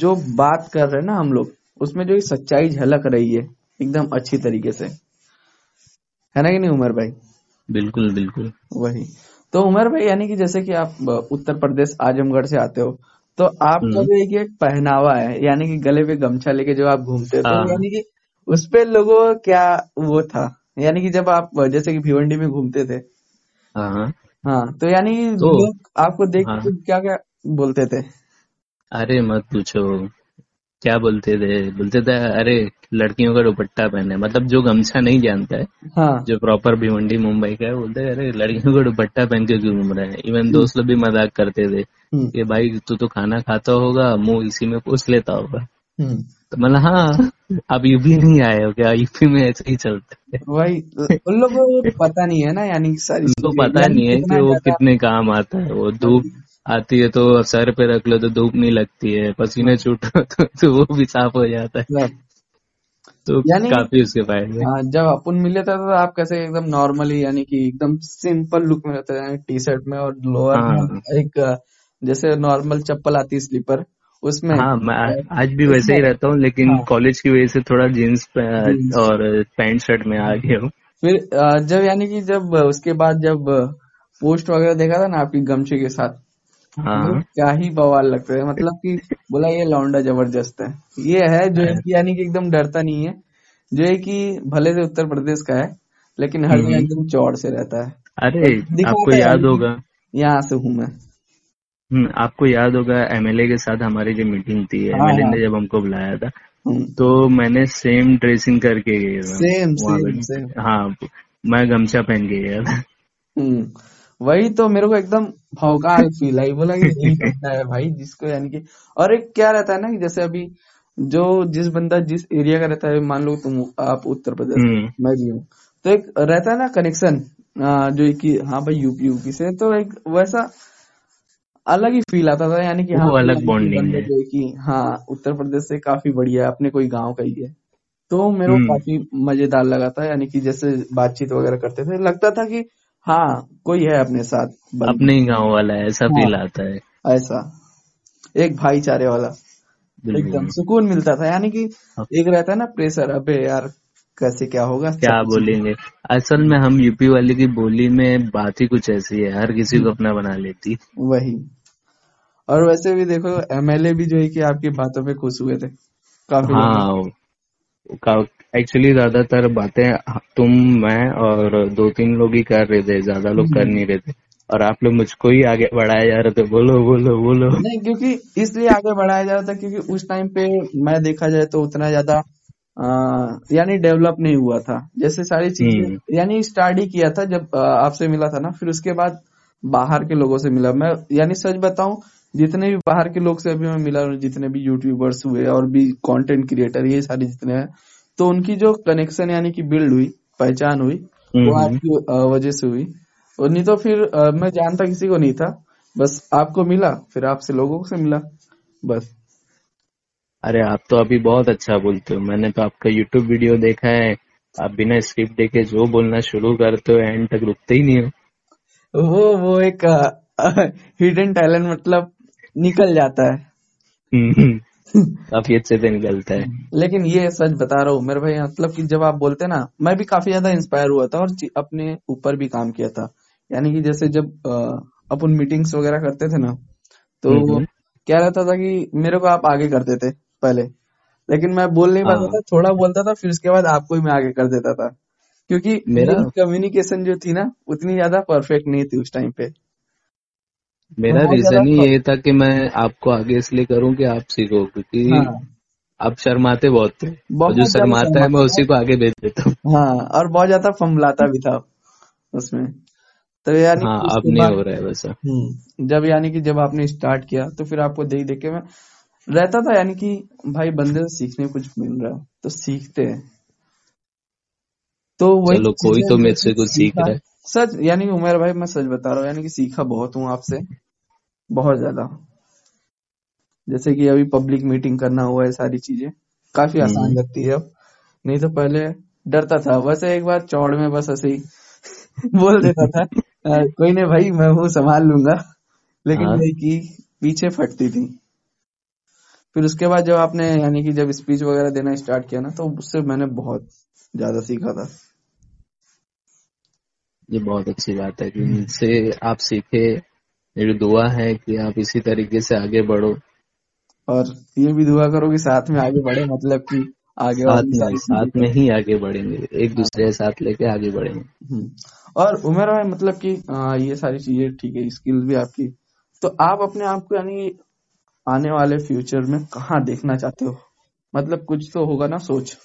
जो बात कर रहे हैं ना हम लोग उसमें जो सच्चाई झलक रही है एकदम अच्छी तरीके से, है ना कि नहीं उमर भाई? बिल्कुल बिल्कुल वही। तो उमर भाई यानी कि जैसे कि आप उत्तर प्रदेश आजमगढ़ से आते हो, तो आपका जो एक, एक पहनावा है यानी कि गले पे गमछा लेके जब आप घूमते हो तो यानी कि उसपे लोगों क्या वो था, यानी कि जब आप जैसे कि भिवंडी में घूमते थे हाँ, तो यानी तो, आपको देख हाँ, क्या क्या बोलते थे? अरे मत पूछो क्या बोलते थे, बोलते थे अरे लड़कियों का दुपट्टा पहने, मतलब जो गमछा नहीं जानता है हाँ, जो प्रॉपर भिवंडी मुंबई का है, बोलते है अरे लड़कियों का दुपट्टा पहन के क्यों घूम रहे हैं। इवन दोस्त लोग भी मजाक करते थे कि भाई तू तो, तो खाना खाता होगा मुंह इसी में कुछ लेता होगा, तो मतलब हाँ अब यूपी नहीं आए हो क्या, यूपी में ऐसे ही चलते वही, उन लोगों को पता नहीं है ना, यानी सारी उनको पता नहीं है कि वो कितने काम आता है। वो धूप आती है तो सर पे रख लो तो धूप नहीं लगती है, पसीने छूटो तो, तो वो भी साफ हो जाता है, तो काफी उसके फायदे। जब अपन मिले था तो आप कैसे एकदम नॉर्मली यानी कि एकदम सिंपल लुक में रहते थे, टी शर्ट में और लोअर, एक जैसे नॉर्मल चप्पल आती है स्लीपर उसमें हाँ, मैं आज भी वैसे ही रहता हूँ, लेकिन हाँ, कॉलेज की वजह से थोड़ा जीन्स और पैंट शर्ट में आ गया हूँ। फिर जब यानी कि जब उसके बाद जब पोस्ट वगैरह देखा था ना आपकी गमछे के साथ हाँ, क्या ही बवाल लगते थे, मतलब कि बोला ये लौंडा जबरदस्त है, ये है जो यानी कि एकदम डरता नहीं है, जो है कि भले से उत्तर प्रदेश का है लेकिन हर जगह एकदम चौड़ से रहता है। अरे आपको याद होगा, यहाँ से हूँ मैं, आपको याद होगा एमएलए के साथ हमारी जो मीटिंग थी, एमएलए ने जब हमको बुलाया था तो मैंने सेम ड्रेसिंग करके गया था, सेम सेम, सेम। हाँ मैं गमछा पहन के गया था, वही तो मेरे को एकदम भौकाल फील आई, बोला कि यही करना है भाई जिसको यानी कि। और एक क्या रहता है ना कि जैसे अभी जो जिस बंदा जिस एरिया का रहता है, मान लो तुम आप उत्तर प्रदेश मैं भी हूँ, तो एक रहता है ना कनेक्शन जो की हाँ भाई यूपी यूपी से, तो एक वैसा अलग ही फील आता था, यानी कि हाँ अलग बॉन्डिंग है कि हाँ उत्तर प्रदेश से काफी बढ़िया अपने कोई गांव का ही है, तो मेरे को काफी मजेदार लगा था, यानी कि जैसे बातचीत वगैरह करते थे लगता था कि हाँ कोई है अपने साथ, अपने ही गांव वाला है, ऐसा फील हाँ, आता है, ऐसा एक भाईचारे वाला एकदम सुकून मिलता था, यानी कि एक रहता है ना प्रेशर अबे यार कैसे क्या होगा क्या बोलेंगे। असल में हम यूपी वाले की बोली में बात ही कुछ ऐसी है, हर किसी को अपना बना लेती वही। और वैसे भी देखो एमएलए भी जो है कि आपकी बातों पे खुश हुए थे काफी हाँ, एक्चुअली ज्यादातर बातें तुम मैं और दो तीन लोग ही कर रहे थे, ज्यादा लोग कर नहीं रहे थे, और आप लोग मुझको ही आगे बढ़ाया जा रहे थे, बोलो बोलो बोलो नहीं, क्योंकि इसलिए आगे बढ़ाया जा रहा था क्योंकि उस टाइम पे मैं देखा जाए तो उतना ज्यादा यानी डेवलप नहीं हुआ था, जैसे सारी चीजें यानी स्टार्ट ही किया था जब आपसे मिला था ना, फिर उसके बाद बाहर के लोगों से मिला मैं, यानी सच बताऊं जितने भी बाहर के लोग से अभी मैं मिला, जितने भी यूट्यूबर्स हुए और भी कंटेंट क्रिएटर ये सारे जितने हैं, तो उनकी जो कनेक्शन यानी कि बिल्ड हुई, पहचान हुई, वो आपकी वजह से हुई, और नहीं तो फिर मैं जानता किसी को नहीं था, बस आपको मिला फिर आपसे लोगों से मिला बस। अरे आप तो अभी बहुत अच्छा बोलते हो, मैंने तो आपका यूट्यूब वीडियो देखा है, आप बिना स्क्रिप्ट देखे जो बोलना शुरू करते हो एंड तक रुकते ही नहीं हो, वो वो एक हिडन टैलेंट मतलब निकल जाता है काफी अच्छे से निकलता है। लेकिन ये सच बता रहा हूँ उमेर भाई, मतलब कि जब आप बोलते ना, मैं भी काफी ज्यादा इंस्पायर हुआ था और अपने ऊपर भी काम किया था। यानी कि जैसे जब अपन मीटिंग्स वगैरह करते थे ना, तो क्या रहता था कि मेरे को आप आगे करते थे पहले, लेकिन मैं बोल नहीं पाता था, थोड़ा बोलता था, फिर उसके बाद आपको ही मैं आगे कर देता था, क्योंकि मेरा कम्युनिकेशन जो थी ना उतनी ज्यादा परफेक्ट नहीं थी उस टाइम पे। मेरा रीजन ही ये था कि मैं आपको आगे इसलिए करूं कि आप सीखो, क्योंकि हाँ। आप शर्माते बहुत थे, जो शर्माता है मैं उसी को आगे भेज देता हूँ। हाँ, और बहुत ज्यादा फंबलाता भी था उसमें, तो यानी हाँ, आप नहीं हो रहा है वैसा। जब यानी कि जब आपने स्टार्ट किया तो फिर आपको देख देख के मैं रहता था, यानी कि भाई बंदे से सीखने कुछ मिल रहा है तो सीखते हैं, तो वही चलो कोई तो मेरे से कुछ सीख रहा है। सच यानी कि उमेर भाई मैं सच बता रहा हूँ, यानी कि सीखा बहुत हूँ आपसे, बहुत ज्यादा। जैसे कि अभी पब्लिक मीटिंग करना हुआ है, सारी चीजें काफी आसान लगती है अब, नहीं तो पहले डरता था। वैसे एक बार चौड़ में बस ऐसे ही बोल देता था कोई नहीं भाई मैं वो संभाल लूंगा, लेकिन हाँ। कि पीछे फटती थी। फिर उसके बाद जब आपने यानी कि जब स्पीच वगैरह देना स्टार्ट किया ना, तो उससे मैंने बहुत ज्यादा सीखा था। ये बहुत अच्छी बात है कि मुझसे आप सीखे, मेरी दुआ है कि आप इसी तरीके से आगे बढ़ो, और ये भी दुआ करो कि साथ में आगे बढ़े, मतलब कि आगे साथ, में, साथ में ही आगे बढ़ेंगे, एक दूसरे के साथ लेके आगे बढ़ेंगे। और उमेर भाई मतलब कि आ, ये सारी चीजें ठीक है, स्किल भी आपकी, तो आप अपने आप को यानी आने वाले फ्यूचर में कहाँ देखना चाहते हो? मतलब कुछ तो होगा ना सोच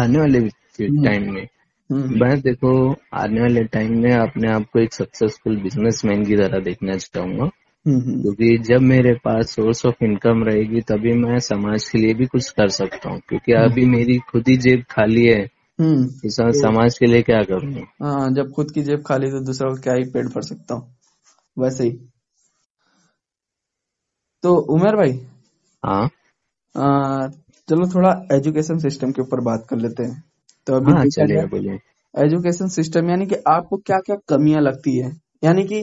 आने वाले टाइम में। मैं देखो आने वाले टाइम में अपने आप को एक सक्सेसफुल बिजनेसमैन की तरह देखना चाहूंगा, क्योंकि जब मेरे पास सोर्स ऑफ इनकम रहेगी तभी मैं समाज के लिए भी कुछ कर सकता हूँ, क्योंकि अभी मेरी खुद ही जेब खाली है, तो समाज के लिए क्या करूँगा? जब खुद की जेब खाली तो दूसरा को क्या ही पेट भर सकता हूँ, वैसे ही। तो उमेर भाई हाँ चलो थोड़ा एजुकेशन सिस्टम के ऊपर बात कर लेते हैं। तो अभी हाँ, चलिए बोलिए। एजुकेशन सिस्टम यानी कि आपको क्या क्या कमियां लगती है, यानी कि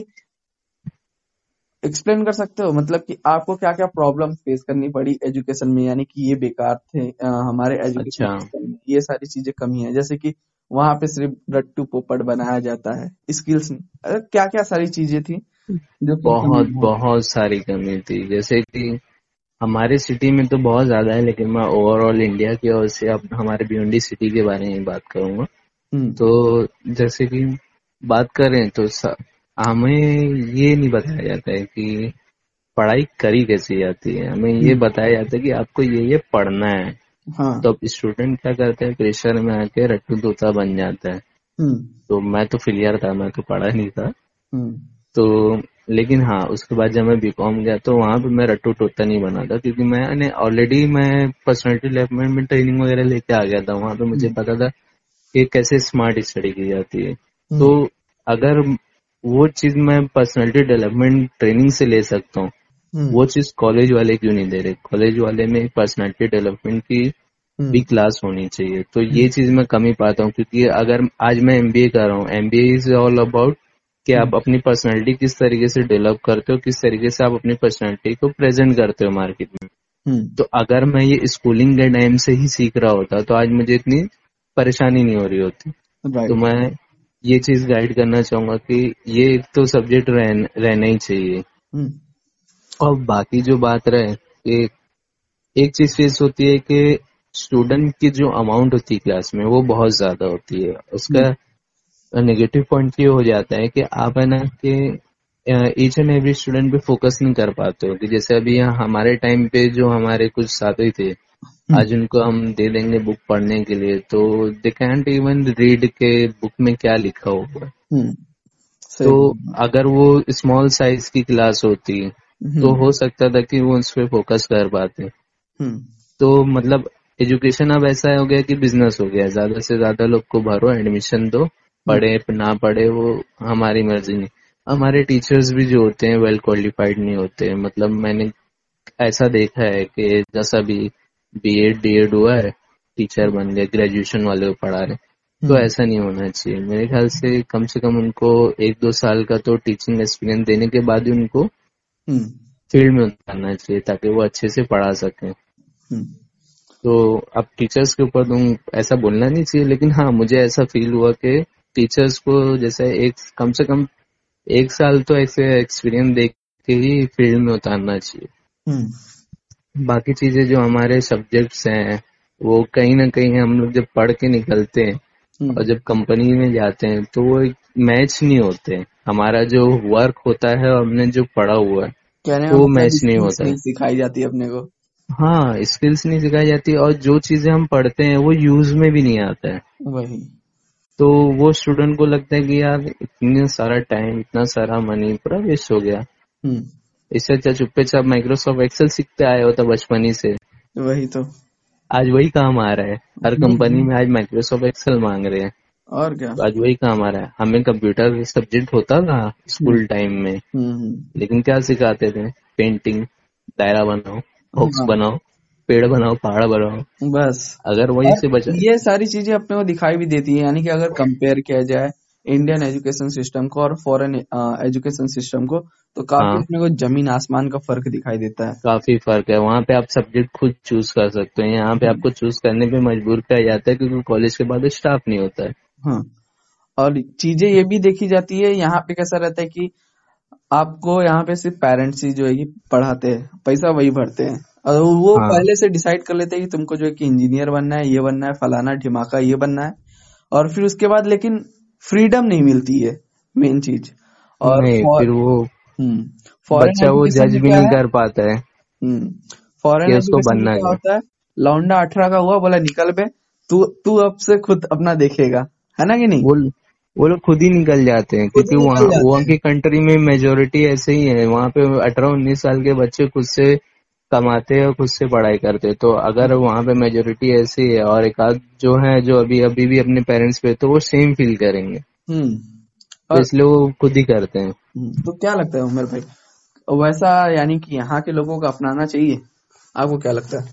एक्सप्लेन कर सकते हो? मतलब कि आपको क्या क्या प्रॉब्लम फेस करनी पड़ी एजुकेशन में, यानी कि ये बेकार थे आ, हमारे एजुकेशन अच्छा। सिस्टम में ये सारी चीजें कमी है, जैसे कि वहाँ पे सिर्फ रट्टू पोपट बनाया जाता है, स्किल्स नहीं, क्या क्या सारी चीजें थी जो बहुत बहुत सारी कमी थी। जैसे कि हमारे सिटी में तो बहुत ज्यादा है, लेकिन मैं ओवरऑल इंडिया की ओर से अब हमारे भिवंडी सिटी के बारे में बात करूंगा। तो जैसे कि बात करें तो हमें ये नहीं बताया जाता है कि पढ़ाई करी कैसे जाती है, हमें ये बताया जाता है कि आपको ये ये पढ़ना है। हाँ। तो अब स्टूडेंट क्या करते हैं, प्रेशर में आके रट्टू तोता बन जाता है। तो मैं तो फेलियर था, मैं तो पढ़ा नहीं था। तो लेकिन हाँ उसके बाद जब मैं बीकॉम गया तो वहाँ पे मैं रट्टू टोटता नहीं बना था, क्योंकि मैंने ऑलरेडी मैं पर्सनालिटी डेवलपमेंट में ट्रेनिंग वगैरह लेके आ गया था। वहाँ पे मुझे पता था कि कैसे स्मार्ट स्टडी की जाती है। तो अगर वो चीज मैं पर्सनालिटी डेवलपमेंट ट्रेनिंग से ले सकता हूँ, वो चीज कॉलेज वाले क्यों नहीं दे रहे? कॉलेज वाले में पर्सनालिटी डेवलपमेंट की भी क्लास होनी चाहिए। तो ये चीज मैं कमी पाता हूँ, क्योंकि अगर आज मैं एमबीए कर रहा हूँ, एमबीए इज ऑल अबाउट कि आप अपनी पर्सनालिटी किस तरीके से डेवलप करते हो, किस तरीके से आप अपनी पर्सनालिटी को प्रेजेंट करते हो मार्केट में। तो अगर मैं ये स्कूलिंग के टाइम से ही सीख रहा होता तो आज मुझे इतनी परेशानी नहीं हो रही होती। तो मैं ये चीज गाइड करना चाहूंगा कि ये एक तो सब्जेक्ट रहन, रहना ही चाहिए। और बाकी जो बात रहे कि एक चीज फेस होती है कि स्टूडेंट की जो अमाउंट होती है क्लास में वो बहुत ज्यादा होती है। उसका नेगेटिव पॉइंट ये हो जाता है कि आप है ना कि ईच एंड एवरी स्टूडेंट पे फोकस नहीं कर पाते हो। कि जैसे अभी हमारे टाइम पे जो हमारे कुछ साथी थे, आज उनको हम दे देंगे बुक पढ़ने के लिए तो दे कैंट इवन रीड के बुक में क्या लिखा होगा। तो अगर वो स्मॉल साइज की क्लास होती तो हो सकता था कि वो उस पर फोकस कर पाते। तो मतलब एजुकेशन अब ऐसा हो गया कि बिजनेस हो गया, ज्यादा से ज्यादा लोग को भरो, एडमिशन दो, पढ़े ना पढ़े वो हमारी मर्जी नहीं। हमारे टीचर्स भी जो होते हैं वेल क्वालिफाइड नहीं होते। मतलब मैंने ऐसा देखा है कि जैसा भी बी एड डी एड हुआ है टीचर बन गए, ग्रेजुएशन वाले को पढ़ा रहे, तो ऐसा नहीं होना चाहिए। मेरे ख्याल से कम से कम उनको एक दो साल का तो टीचिंग एक्सपीरियंस देने के बाद ही उनको फील्ड में उतारना चाहिए ताकि वो अच्छे से पढ़ा सकें। तो अब टीचर्स के ऊपर तुम ऐसा बोलना नहीं चाहिए, लेकिन हाँ मुझे ऐसा फील हुआ कि टीचर्स को जैसे एक कम से कम एक साल तो ऐसे एक्सपीरियंस देख के ही फील्ड में उतारना चाहिए। बाकी चीजें जो हमारे सब्जेक्ट्स हैं वो कहीं ना कहीं हम लोग जब पढ़ के निकलते हैं और जब कंपनी में जाते हैं तो वो मैच नहीं होते। हमारा जो वर्क होता है और हमने जो पढ़ा हुआ है तो वो मैच नहीं होता है। सिखाई जाती है अपने को, हाँ स्किल्स नहीं सिखाई जाती और जो चीजें हम पढ़ते हैं वो यूज में भी नहीं आता है। वही तो वो स्टूडेंट को लगता है कि यार इतना सारा टाइम इतना सारा मनी पूरा वेस्ट हो गया, इससे अच्छा चुप्पे चाप माइक्रोसॉफ्ट एक्सेल सीखते आया होता बचपन ही से। वही तो आज वही काम आ रहा है, हर कंपनी में आज माइक्रोसॉफ्ट एक्सेल मांग रहे हैं और क्या, आज वही काम आ रहा है। हमें कंप्यूटर सब्जेक्ट होता था स्कूल टाइम में, लेकिन क्या सिखाते थे? पेंटिंग, दायरा बनाओ, बॉक्स बनाओ, पेड़ बनाओ, पहाड़ बनाओ, बस। अगर वही से बचा, ये सारी चीजें अपने को दिखाई भी देती है। यानी कि अगर कंपेयर किया जाए इंडियन एजुकेशन सिस्टम को और फॉरेन एजुकेशन सिस्टम को तो काफी अपने को जमीन आसमान का फर्क दिखाई देता है। काफी फर्क है। वहाँ पे आप सब्जेक्ट खुद चूज कर सकते हैं, यहाँ पे आपको चूज करने पे मजबूर किया जाता है क्योंकि कॉलेज के बाद स्टाफ नहीं होता है। हाँ, और चीजें ये भी देखी जाती है। यहाँ पे कैसा रहता है कि आपको यहाँ पे सिर्फ पेरेंट्स ही जो है पढ़ाते हैं, पैसा वही भरते हैं और वो हाँ। पहले से डिसाइड कर लेते हैं कि तुमको जो है कि इंजीनियर बनना है, ये बनना है, फलाना ढिमाका ये बनना है, और फिर उसके बाद लेकिन फ्रीडम नहीं मिलती है मेन चीज। और फिर वो बच्चा वो जज भी नहीं कर पाता है, फॉरेन उसको बनना होता है। लौंडा अठारह का हुआ, बोला निकल बे तू तू अब से खुद अपना देखेगा, है ना कि नहीं? वो वो लोग खुद ही निकल जाते हैं क्योंकि वहाँ वहाँ की कंट्री में मेजोरिटी ऐसे ही है। वहाँ पे अठारह उन्नीस साल के बच्चे खुद से कमाते हैं और खुद से पढ़ाई करते हैं। तो अगर वहाँ पे मेजोरिटी ऐसी है और एक आध जो है जो अभी अभी भी अपने पेरेंट्स पे, तो वो सेम फील करेंगे, तो इसलिए वो खुद ही करते हैं। तो क्या लगता है उमर भाई, वैसा यानी कि यहाँ के लोगों को अपनाना चाहिए, आपको क्या लगता है?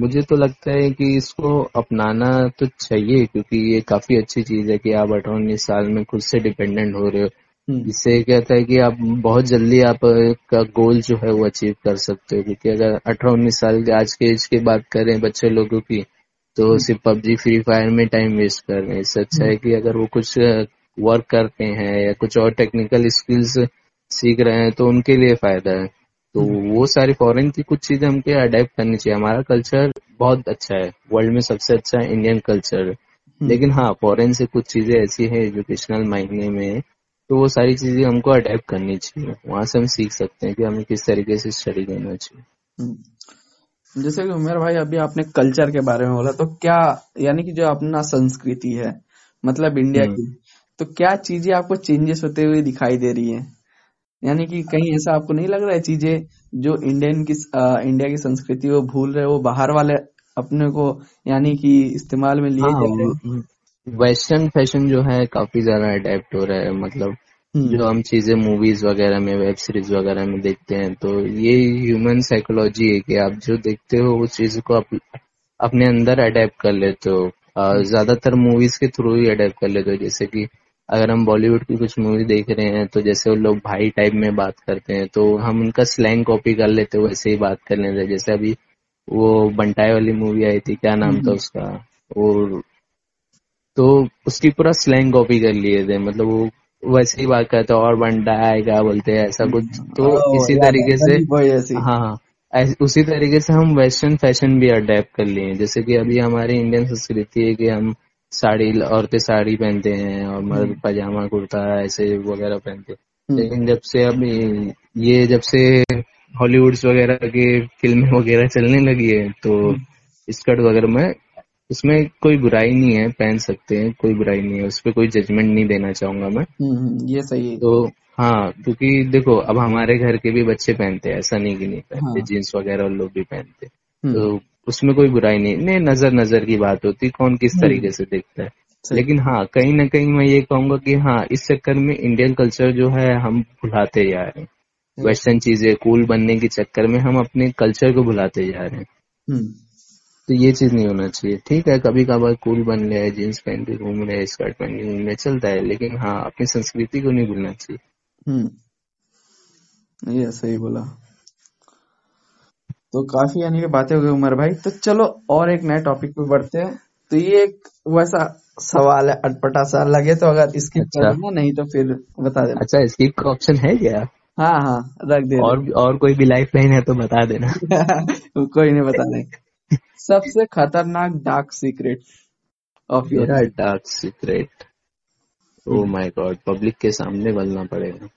मुझे तो लगता है कि इसको अपनाना तो चाहिए क्योंकि ये काफी अच्छी चीज है कि आप अठारह उन्नीस साल में खुद से डिपेंडेंट हो रहे हो। इससे कहता है कि आप बहुत जल्दी आप का गोल जो है वो अचीव कर सकते हो। क्योंकि अगर अठारह उन्नीस साल के आज के एज की बात करें बच्चे लोगों की, तो सिर्फ पबजी फ्री फायर में टाइम वेस्ट कर रहे हैं। इससे अच्छा है कि अगर वो कुछ वर्क करते हैं या कुछ और टेक्निकल स्किल्स सीख रहे हैं तो उनके लिए फायदा है। तो वो सारी फॉरेन की कुछ चीजें हमको अडेप्ट करनी चाहिए। हमारा कल्चर बहुत अच्छा है, वर्ल्ड में सबसे अच्छा इंडियन कल्चर है, लेकिन हाँ फॉरेन से कुछ चीजें ऐसी है एजुकेशनल मायने में, तो वो सारी चीजें हमको अडेप्ट करनी चाहिए। वहां से हम सीख सकते हैं कि हमें किस तरीके से स्टडी करना चाहिए। जैसे कि उमेर भाई अभी आपने कल्चर के बारे में बोला, तो क्या यानी कि जो अपना संस्कृति है मतलब इंडिया की, तो क्या चीजें आपको चेंजेस होते हुए दिखाई दे रही है? यानी कि कहीं ऐसा आपको नहीं लग रहा है चीजें जो इंडियन की आ, इंडिया की संस्कृति वो भूल रहे, वो बाहर वाले अपने को यानी कि इस्तेमाल में लिए जा रहे? वेस्टर्न फैशन जो है काफी ज्यादा अडेप्ट हो रहा है। मतलब जो हम चीजें मूवीज वगैरह में, वेब सीरीज वगैरह में देखते हैं, तो ये ह्यूमन साइकोलॉजी है कि आप जो देखते हो उस चीज को अप, अपने अंदर अडेप्ट कर लेते हो। ज्यादातर मूवीज के थ्रू ही अडेप्ट कर लेते हो। जैसे कि अगर हम बॉलीवुड की कुछ मूवी देख रहे हैं तो जैसे वो लोग भाई टाइप में बात करते हैं तो हम उनका स्लैंग कॉपी कर लेते हैं, वैसे ही बात कर लेते हैं। जैसे अभी वो बंटाई वाली मूवी आई थी, क्या नाम था उसका, और तो उसकी पूरा स्लैंग कॉपी कर लिए थे। मतलब वो वैसे ही बात करता है और बंटाई क्या बोलते हैं ऐसा कुछ। तो इसी तरीके से हाँ उसी तरीके से हम वेस्टर्न फैशन भी अडेप्ट कर लिए। जैसे कि अभी हमारी इंडियन संस्कृति है कि हम साड़ी, औरतें साड़ी पहनते हैं और मर्द पजामा कुर्ता ऐसे वगैरह पहनते हैं, लेकिन जब से अब ये जब से हॉलीवुड्स वगैरह की फिल्में वगैरह चलने लगी है तो स्कर्ट वगैरह में, इसमें कोई बुराई नहीं है, पहन सकते हैं, कोई बुराई नहीं है, उस पर कोई जजमेंट नहीं देना चाहूंगा मैं। ये सही है। तो हाँ क्योंकि देखो अब हमारे घर के भी बच्चे पहनते हैं, ऐसा नहीं कि नहीं पहनते, जीन्स वगैरह लोग भी पहनते, तो उसमें कोई बुराई नहीं। नहीं, नजर नजर की बात होती, कौन किस तरीके से देखता है। लेकिन हाँ कहीं ना कहीं मैं ये कहूंगा कि हाँ इस चक्कर में इंडियन कल्चर जो है हम भुलाते जा रहे हैं। वेस्टर्न चीजें कूल बनने के चक्कर में हम अपने कल्चर को भुलाते जा रहे हैं, तो ये चीज नहीं होना चाहिए। ठीक है कभी कभार कूल बन रहे, जीन्स पहन के घूम रहे, स्कर्ट पहन के घूम रहे, चलता है, लेकिन हाँ अपनी संस्कृति को नहीं भूलना चाहिए। ये सही बोला। तो काफी यानी कि बातें हो गई उमर भाई, तो चलो और एक नए टॉपिक पे बढ़ते हैं। तो ये एक वैसा सवाल है अटपटा सा, लगे तो अगर इसकी अच्छा। नहीं तो फिर बता देना। अच्छा इसकी ऑप्शन है क्या? हाँ हाँ रख देना। और, और कोई भी लाइफ लाइन है तो बता देना। कोई नहीं बता देंगे। सबसे खतरनाक dark secret of your? Dark secret, oh my god, public के सामने बोलना पड़ेगा।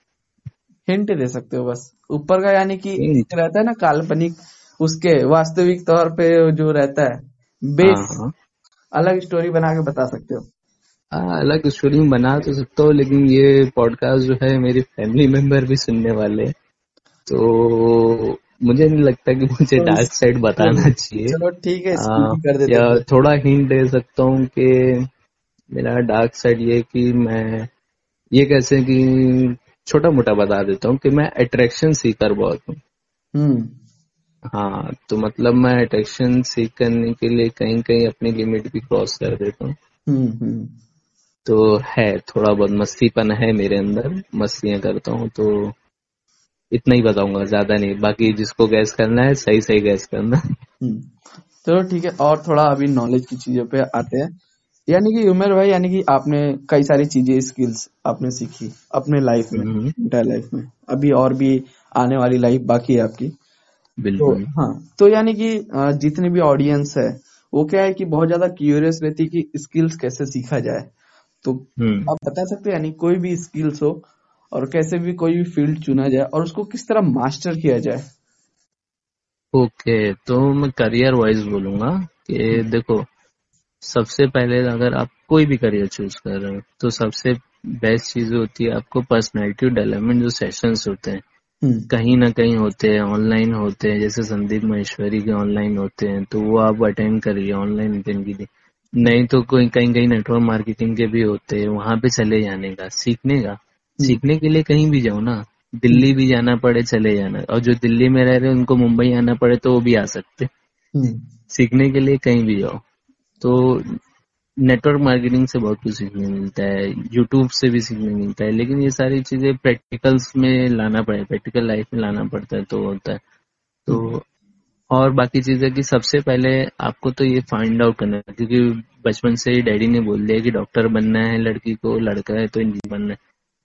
हिंट दे सकते हो बस ऊपर का, यानी कि रहता है ना काल्पनिक, उसके वास्तविक तौर पे जो रहता है बेस, अलग स्टोरी बना के बता सकते हो। आ, अलग स्टोरी बना तो सकता हूँ, लेकिन ये पॉडकास्ट जो है मेरी फैमिली मेंबर भी सुनने वाले, तो मुझे नहीं लगता कि मुझे तो डार्क साइड बताना चाहिए। चलो ठीक है, स्किप कर देते हैं। थोड़ा हिंट दे सकता हूँ कि मेरा डार्क साइड ये कि मैं ये कैसे कि छोटा मोटा बता देता हूँ कि मैं अट्रैक्शन सीकर बहुत हूँ। हाँ, तो मतलब मैं अट्रैक्शन सीख करने के लिए कहीं कहीं अपनी लिमिट भी क्रॉस कर देता हूँ, तो है थोड़ा बहुत मस्तीपन है मेरे अंदर, मस्तियां करता हूँ, तो इतना ही बताऊंगा, ज्यादा नहीं। बाकी जिसको गैस करना है सही सही गैस करना। चलो ठीक है, और थोड़ा अभी नॉलेज की चीजों पे आते हैं। यानी कि उमेर भाई, यानी कि आपने कई सारी चीजें स्किल्स आपने सीखी अपने लाइफ में, इंटर लाइफ में, अभी और भी आने वाली लाइफ बाकी है आपकी। बिल्कुल तो, हाँ, तो यानी कि जितनी भी ऑडियंस है वो क्या है कि बहुत ज्यादा क्यूरियस रहती है कि स्किल्स कैसे सीखा जाए, तो आप बता सकते हैं यानी कोई भी स्किल्स हो और कैसे भी कोई भी फील्ड चुना जाए और उसको किस तरह मास्टर किया जाए। ओके, तो मैं करियर वाइज बोलूंगा कि देखो सबसे पहले अगर आप कोई भी करियर चूज कर रहे हो तो सबसे बेस्ट चीज होती है आपको पर्सनैलिटी डेवलपमेंट, जो सेशंस होते हैं कहीं ना कहीं होते हैं, ऑनलाइन होते हैं, जैसे संदीप महेश्वरी के ऑनलाइन होते हैं, तो वो आप अटेंड करिए ऑनलाइन अटेंड कीजिए, नहीं तो कोई कहीं कहीं नेटवर्क मार्केटिंग के भी होते हैं, वहां पे चले जाने का, सीखने का, सीखने के लिए कहीं भी जाओ ना, दिल्ली भी जाना पड़े चले जाना, और जो दिल्ली में रह रहे उनको मुंबई आना पड़े तो वो भी आ सकते, सीखने के लिए कहीं भी जाओ। तो नेटवर्क मार्केटिंग से बहुत कुछ सीखने मिलता है, यूट्यूब से भी सीखने मिलता है, लेकिन ये सारी चीजें प्रैक्टिकल्स में लाना पड़े, प्रैक्टिकल लाइफ में लाना पड़ता है तो होता है। तो और बाकी चीजें कि सबसे पहले आपको तो ये फाइंड आउट करना है, क्योंकि बचपन से ही डैडी ने बोल दिया कि डॉक्टर बनना है लड़की को, लड़का है तो इंजीनियर बनना है,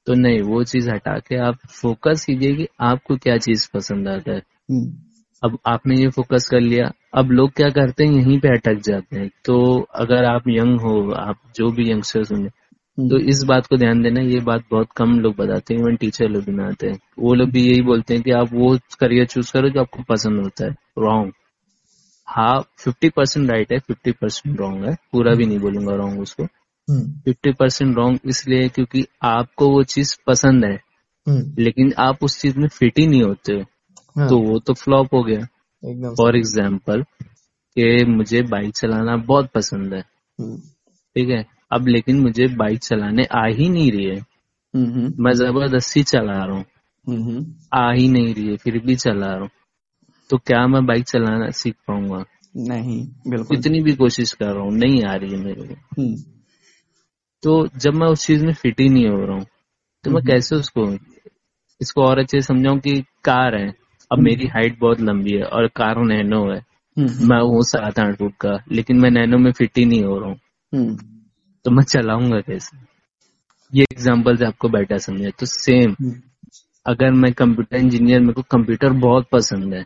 तो नहीं, वो चीज हटा के आप फोकस कीजिए कि आपको क्या चीज पसंद आता है। अब आपने ये फोकस कर लिया, अब लोग क्या करते हैं यहीं पे अटक जाते हैं, तो अगर आप यंग हो, आप जो भी यंगस्टर्स होंगे तो इस बात को ध्यान देना, ये बात बहुत कम लोग बताते हैं, इवन टीचर लोग भी आते हैं, वो लोग भी यही बोलते हैं कि आप वो करियर चूज करो जो आपको पसंद होता है। रॉन्ग, हाँ फिफ्टी परसेंट राइट है, फिफ्टी परसेंट रॉन्ग है, पूरा भी नहीं बोलूंगा रॉन्ग उसको, फिफ्टी परसेंट रॉन्ग इसलिए क्योंकि आपको वो चीज पसंद है लेकिन आप उस चीज में फिट ही नहीं होते हो, हाँ। तो वो तो फ्लॉप हो गया। फॉर एग्जाम्पल कि मुझे बाइक चलाना बहुत पसंद है, ठीक है, अब लेकिन मुझे बाइक चलाने आ ही नहीं रही है, मैं जबरदस्ती चला रहा हूँ, आ ही नहीं रही है फिर भी चला रहा हूँ, तो क्या मैं बाइक चलाना सीख पाऊंगा? नहीं, बिल्कुल, इतनी भी कोशिश कर रहा हूँ नहीं आ रही है मेरे को, तो जब मैं उस चीज में फिट ही नहीं हो रहा हूँ तो मैं कैसे उसको, इसको और अच्छे से समझाऊं कि कार है, अब मेरी हाइट बहुत लंबी है और कार नैनो है, मैं वो सात आठ फुट का, लेकिन मैं नैनो में फिट ही नहीं हो रहा हूँ, तो मैं चलाऊंगा कैसे? ये एग्जांपल से आपको बेटर समझे। तो सेम अगर मैं कंप्यूटर इंजीनियर, मेरे को कंप्यूटर बहुत पसंद है,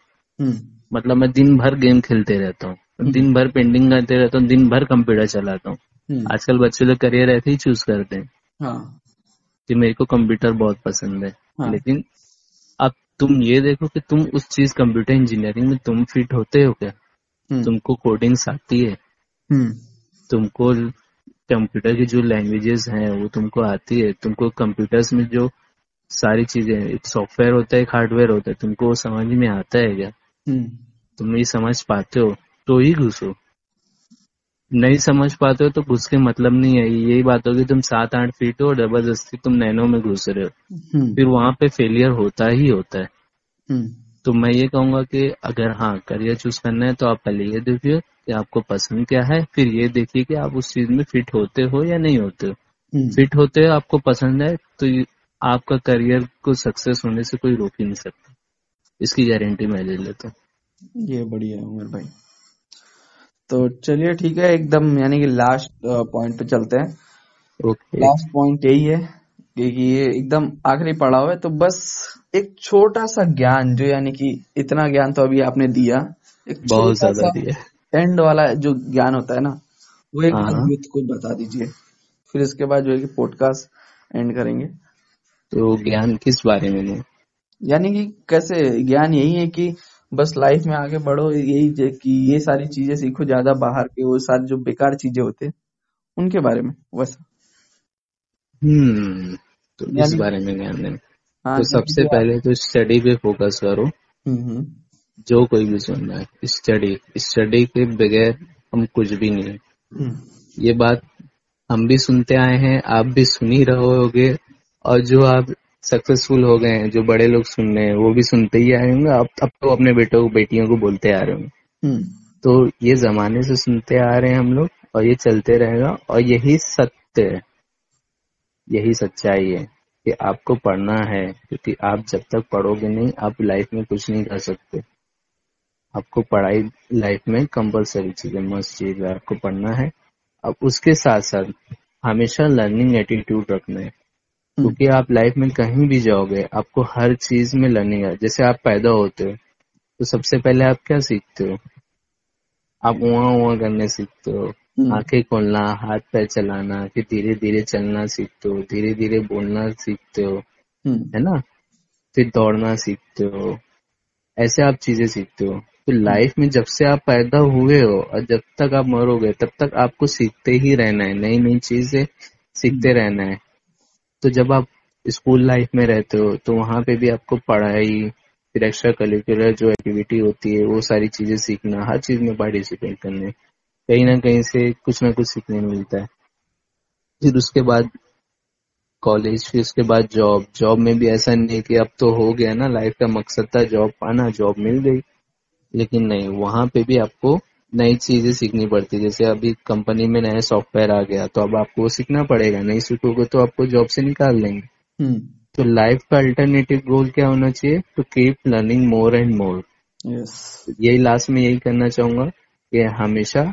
मतलब मैं दिन भर गेम खेलते रहता हूँ, दिन भर पेंटिंग करते रहता हूँ, दिन भर कंप्यूटर चलाता हूँ, आजकल बच्चे लोग करियर ऐसे ही चूज करते हैं कि मेरे को कंप्यूटर बहुत पसंद है, लेकिन अब तुम ये देखो कि तुम उस चीज कंप्यूटर इंजीनियरिंग में तुम फिट होते हो क्या, तुमको कोडिंग्स आती है, तुमको कंप्यूटर की जो लैंग्वेजेस हैं वो तुमको आती है, तुमको कंप्यूटर्स में जो सारी चीजें, एक सॉफ्टवेयर होता है एक हार्डवेयर होता है, तुमको वो समझ में आता है क्या? तुम ये समझ पाते हो तो ही घुसो, नहीं समझ पाते हो तो घुस के मतलब नहीं है। यही बात होगी तुम सात आठ फीट हो और जबरदस्ती तुम नैनो में घुस रहे हो, फिर वहां पे फेलियर होता ही होता है। तो मैं ये कहूंगा कि अगर हाँ करियर चूज करना है तो आप पहले ये देखिए कि आपको पसंद क्या है, फिर ये देखिए कि आप उस चीज में फिट होते हो या नहीं होते हो। फिट होते हो, आपको पसंद है, तो आपका करियर को सक्सेस होने से कोई रोक ही नहीं सकता, इसकी गारंटी मैं ले लेता हूँ। ये बढ़िया है उमेर भाई। तो चलिए ठीक है, एकदम यानी कि लास्ट पॉइंट पे चलते हैं। okay. लास्ट पॉइंट यही है कि ये एकदम आखिरी पड़ाव है। तो बस एक छोटा सा ज्ञान, जो यानी कि इतना ज्ञान तो अभी आपने दिया, एक बहुत ज्यादा दिया, एंड वाला जो ज्ञान होता है ना, वो एक अद्भुत को बता दीजिए। फिर इसके बाद जो है कि पॉडकास्ट एंड करेंगे। तो ज्ञान किस बारे में? यानी कि कैसे ज्ञान यही है कि बस लाइफ में आगे बढ़ो, यही कि ये सारी चीजें सीखो, ज्यादा बाहर के वो सारी जो बेकार चीजें होते हैं उनके बारे में वैसा। हम्म तो इस बारे में ज्ञान देना। हाँ, तो सबसे पहले तो स्टडी पे फोकस करो। हम्म जो कोई भी सुनना है, स्टडी स्टडी के बगैर हम कुछ भी नहीं है। ये बात हम भी सुनते आए हैं, आप भी सुनी रहोगे, और जो आप सक्सेसफुल हो गए हैं, जो बड़े लोग सुन रहे हैं, वो भी सुनते ही आए होंगे। आप अब तो अपने बेटों को बेटियों को बोलते आ रहे होंगे। तो ये जमाने से सुनते आ रहे हैं हम लोग, और ये चलते रहेगा, और यही सत्य है, यही सच्चाई है कि आपको पढ़ना है, क्योंकि आप जब तक पढ़ोगे नहीं आप लाइफ में कुछ नहीं कर सकते। आपको पढ़ाई लाइफ में कंपल्सरी चीज है, मस्त चीज है, आपको पढ़ना है। अब उसके साथ साथ हमेशा लर्निंग एटीट्यूड रखना है, क्योंकि आप लाइफ में कहीं भी जाओगे आपको हर चीज में लर्निंग है। जैसे आप पैदा होते हो तो सबसे पहले आप क्या सीखते हो? आप उआ उआ करने सीखते हो, आंखें खोलना, हाथ पैर चलाना, फिर धीरे धीरे चलना सीखते हो, धीरे धीरे बोलना सीखते हो, है ना, फिर दौड़ना सीखते हो। ऐसे आप चीजें सीखते हो। तो लाइफ में जब से आप पैदा हुए हो और जब तक आप मरोगे तब तक आपको सीखते ही रहना है, नई नई चीजें सीखते रहना है। तो जब आप स्कूल लाइफ में रहते हो तो वहां पे भी आपको पढ़ाई, फिर एक्स्ट्रा करिकुलर जो एक्टिविटी होती है वो सारी चीजें सीखना, हर चीज में पार्टिसिपेट करने, कहीं ना कहीं से कुछ ना कुछ सीखने को मिलता है। फिर उसके बाद कॉलेज, फिर उसके बाद जॉब। जॉब में भी ऐसा नहीं कि अब तो हो गया ना, लाइफ का मकसद था जॉब पाना, जॉब मिल गई, लेकिन नहीं, वहां पे भी आपको नई चीजें सीखनी पड़ती है। जैसे अभी कंपनी में नया सॉफ्टवेयर आ गया तो अब आपको वो सीखना पड़ेगा, नहीं सीखोगे तो आपको जॉब से निकाल देंगे। तो लाइफ का अल्टरनेटिव गोल क्या होना चाहिए? To keep learning more and more. यही लास्ट में यही करना चाहूंगा कि हमेशा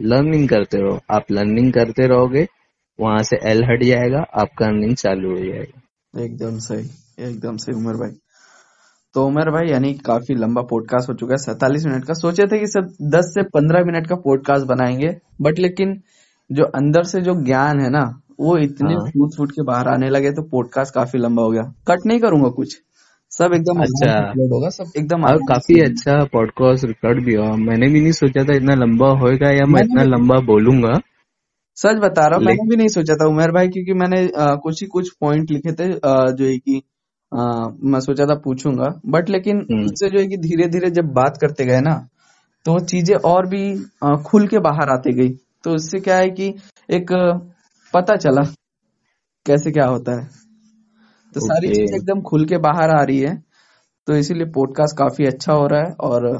लर्निंग करते रहो। आप लर्निंग करते रहोगे, वहां से एल हट जाएगा, आपका लर्निंग चालू हो जाएगा। एकदम सही, एकदम सही उमर भाई। तो उमेर भाई यानी काफी लंबा पॉडकास्ट हो चुका है, सैतालीस मिनट का। सोचे थे कि सब दस से पंद्रह मिनट का पॉडकास्ट बनाएंगे, बट लेकिन जो अंदर से जो ज्ञान है ना वो इतने फूट फूट के बाहर आने लगे तो पॉडकास्ट काफी लंबा हो गया। कट नहीं करूंगा कुछ, सब एकदम अच्छा होगा, सब एकदम और काफी अच्छा पॉडकास्ट रिकॉर्ड भी हो। मैंने भी नहीं सोचा था इतना लंबा होगा, या मैं इतना लंबा बोलूंगा, सच बता रहा हूँ, मैंने भी नहीं सोचा था उमेर भाई, क्योंकि मैंने कुछ ही कुछ पॉइंट लिखे थे जो की आ, मैं सोचा था पूछूंगा, बट लेकिन उससे जो है कि धीरे धीरे जब बात करते गए ना तो चीजें और भी आ, खुल के बाहर आते गई। तो उससे क्या है कि एक पता चला कैसे क्या होता है, तो okay. सारी चीजें एकदम खुल के बाहर आ रही है, तो इसीलिए पॉडकास्ट काफी अच्छा हो रहा है। और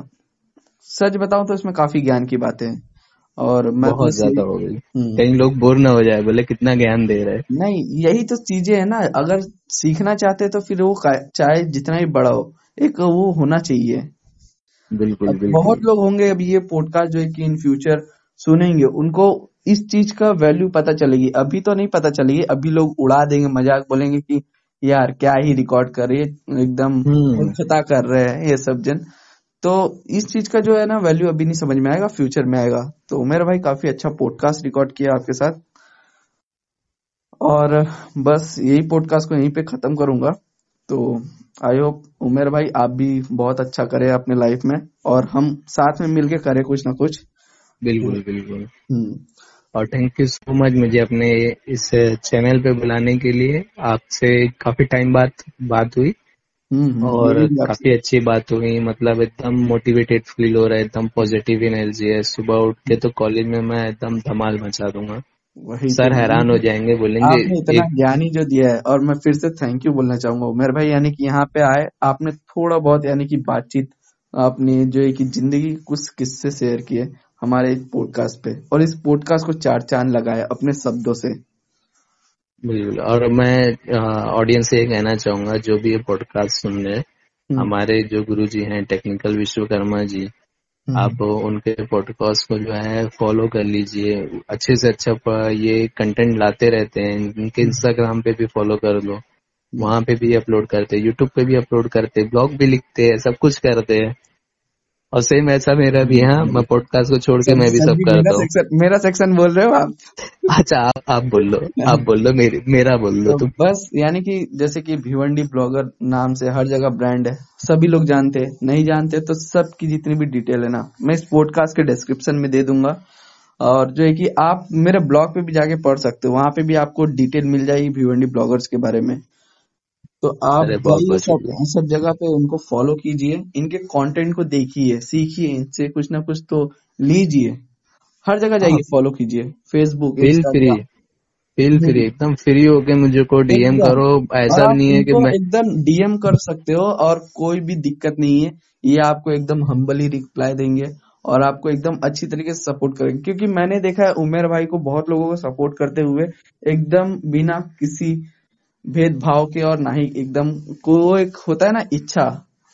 सच बताऊं तो इसमें काफी ज्ञान की बातें हैं, और मैं बहुत ज्यादा हो गई, कई लोग बोर ना हो जाए, बोले कितना ज्ञान दे रहे। नहीं, यही तो चीजें है ना, अगर सीखना चाहते तो फिर वो चाहे जितना ही बड़ा हो, एक वो होना चाहिए। बिल्कुल, बिल्कुल। बहुत लोग होंगे अभी ये पॉडकास्ट जो है कि इन फ्यूचर सुनेंगे, उनको इस चीज का वैल्यू पता चलेगी, अभी तो नहीं पता चलेगी। अभी लोग उड़ा देंगे, मजाक बोलेंगे कि यार क्या ही रिकॉर्ड कर रहे, एकदम खता कर रहे हैं ये सब जन। तो इस चीज का जो है ना वैल्यू अभी नहीं समझ में आएगा, फ्यूचर में आएगा। तो उमेर भाई काफी अच्छा पॉडकास्ट रिकॉर्ड किया आपके साथ, और बस यही पॉडकास्ट को यहीं पे खत्म करूंगा। तो आई होप उमेर भाई आप भी बहुत अच्छा करें अपने लाइफ में, और हम साथ में मिलके करें कुछ ना कुछ। बिल्कुल बिल्कुल। और थैंक यू सो मच मुझे अपने इस चैनल पे बुलाने के लिए। आपसे काफी टाइम बाद बात हुई और काफी अच्छी बात हुई, मतलब एकदम मोटिवेटेड फील हो रहा है, एकदम पॉजिटिव एनर्जी है। सुबह उठ के तो कॉलेज में मैं एकदम धमाल मचा दूंगा, सर हैरान हो जाएंगे, बोलेंगे आपने इतना ज्ञान ही जो दिया है। और मैं फिर से थैंक यू बोलना चाहूंगा उमेर भाई, यानी कि यहाँ पे आए, आपने थोड़ा बहुत यानी कि बातचीत, आपने जो है कि जिंदगी कुछ किस्से शेयर किए हमारे पॉडकास्ट पे, और इस पॉडकास्ट को चार चांद लगाया अपने शब्दों से। बिल्कुल। और मैं ऑडियंस से ये कहना चाहूंगा, जो भी ये पॉडकास्ट सुन रहे, हमारे जो गुरुजी हैं टेक्निकल विश्वकर्मा जी, आप उनके पॉडकास्ट को जो है फॉलो कर लीजिए, अच्छे से अच्छा ये कंटेंट लाते रहते हैं। इनके इंस्टाग्राम पे भी फॉलो कर लो, वहाँ पे भी अपलोड करते हैं, यूट्यूब पे भी अपलोड करते हैं, ब्लॉग भी लिखते हैं, सब कुछ करते हैं। और सेम ऐसा मेरा भी है, मैं पॉडकास्ट को छोड़ के मैं भी सब करता हूँ। मेरा सेक्शन बोल रहे हो आप? अच्छा आप आप बोल लो, आप बोल लो, मेरे, मेरा बोल लो। तो बस यानी कि जैसे कि भिवंडी ब्लॉगर नाम से हर जगह ब्रांड है, सभी लोग जानते हैं, नहीं जानते तो सबकी जितनी भी डिटेल है ना मैं इस पॉडकास्ट के डिस्क्रिप्शन में दे दूंगा। और जो है कि आप मेरे ब्लॉग पे भी जाके पढ़ सकते हो, वहाँ पे भी आपको डिटेल मिल जाएगी भिवंडी ब्लॉगर्स के बारे में। तो आप सब, सब जगह पे उनको फॉलो कीजिए, इनके कंटेंट को देखिए, सीखिए, इनसे कुछ ना कुछ तो लीजिए। हर जगह जाइए, फॉलो कीजिए, फेसबुक, इंस्टाग्राम, फील फ्री, एकदम फ्री होके मुझे को डीएम करो। ऐसा नहीं है कि मैं एकदम डीएम कर सकते हो और कोई भी दिक्कत नहीं है, ये आपको एकदम हम्बली रिप्लाई देंगे और आपको एकदम अच्छी तरीके से सपोर्ट करेंगे। क्योंकि मैंने देखा है उमेर भाई को बहुत लोगों को सपोर्ट करते हुए एकदम बिना किसी भेदभाव के, और ना ही एकदम को एक होता है ना इच्छा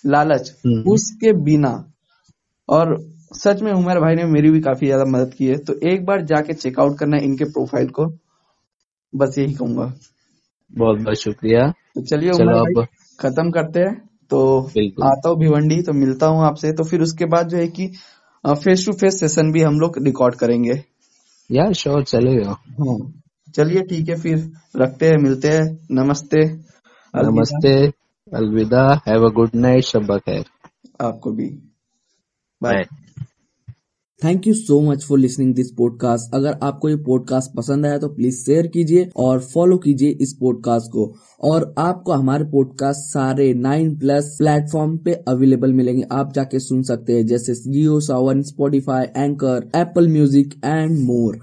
लालच, उसके बिना। और सच में उमर भाई ने मेरी भी काफी ज्यादा मदद की है। तो एक बार जाके चेकआउट करना इनके प्रोफाइल को, बस यही कहूंगा। बहुत बहुत शुक्रिया। तो चलिए उमर भाई खत्म करते हैं। तो आता हूँ भिवंडी, तो मिलता हूँ आपसे। तो फिर उसके बाद जो है कि फेस टू फेस सेशन भी हम लोग रिकॉर्ड करेंगे यार। श्योर, चलेगा। हाँ चलिए ठीक है, फिर रखते हैं, मिलते हैं। नमस्ते, नमस्ते, अलविदा, हैव अ गुड नाइट, शब खैर। आपको भी bye. Thank you so much for listening this podcast. अगर आपको ये पॉडकास्ट पसंद आया तो प्लीज शेयर कीजिए और फॉलो कीजिए इस पॉडकास्ट को। और आपको हमारे पॉडकास्ट सारे नाइन प्लस प्लेटफॉर्म पे अवेलेबल मिलेंगे, आप जाके सुन सकते हैं, जैसे Jio Saavn, Spotify, Anchor, Apple Music and more.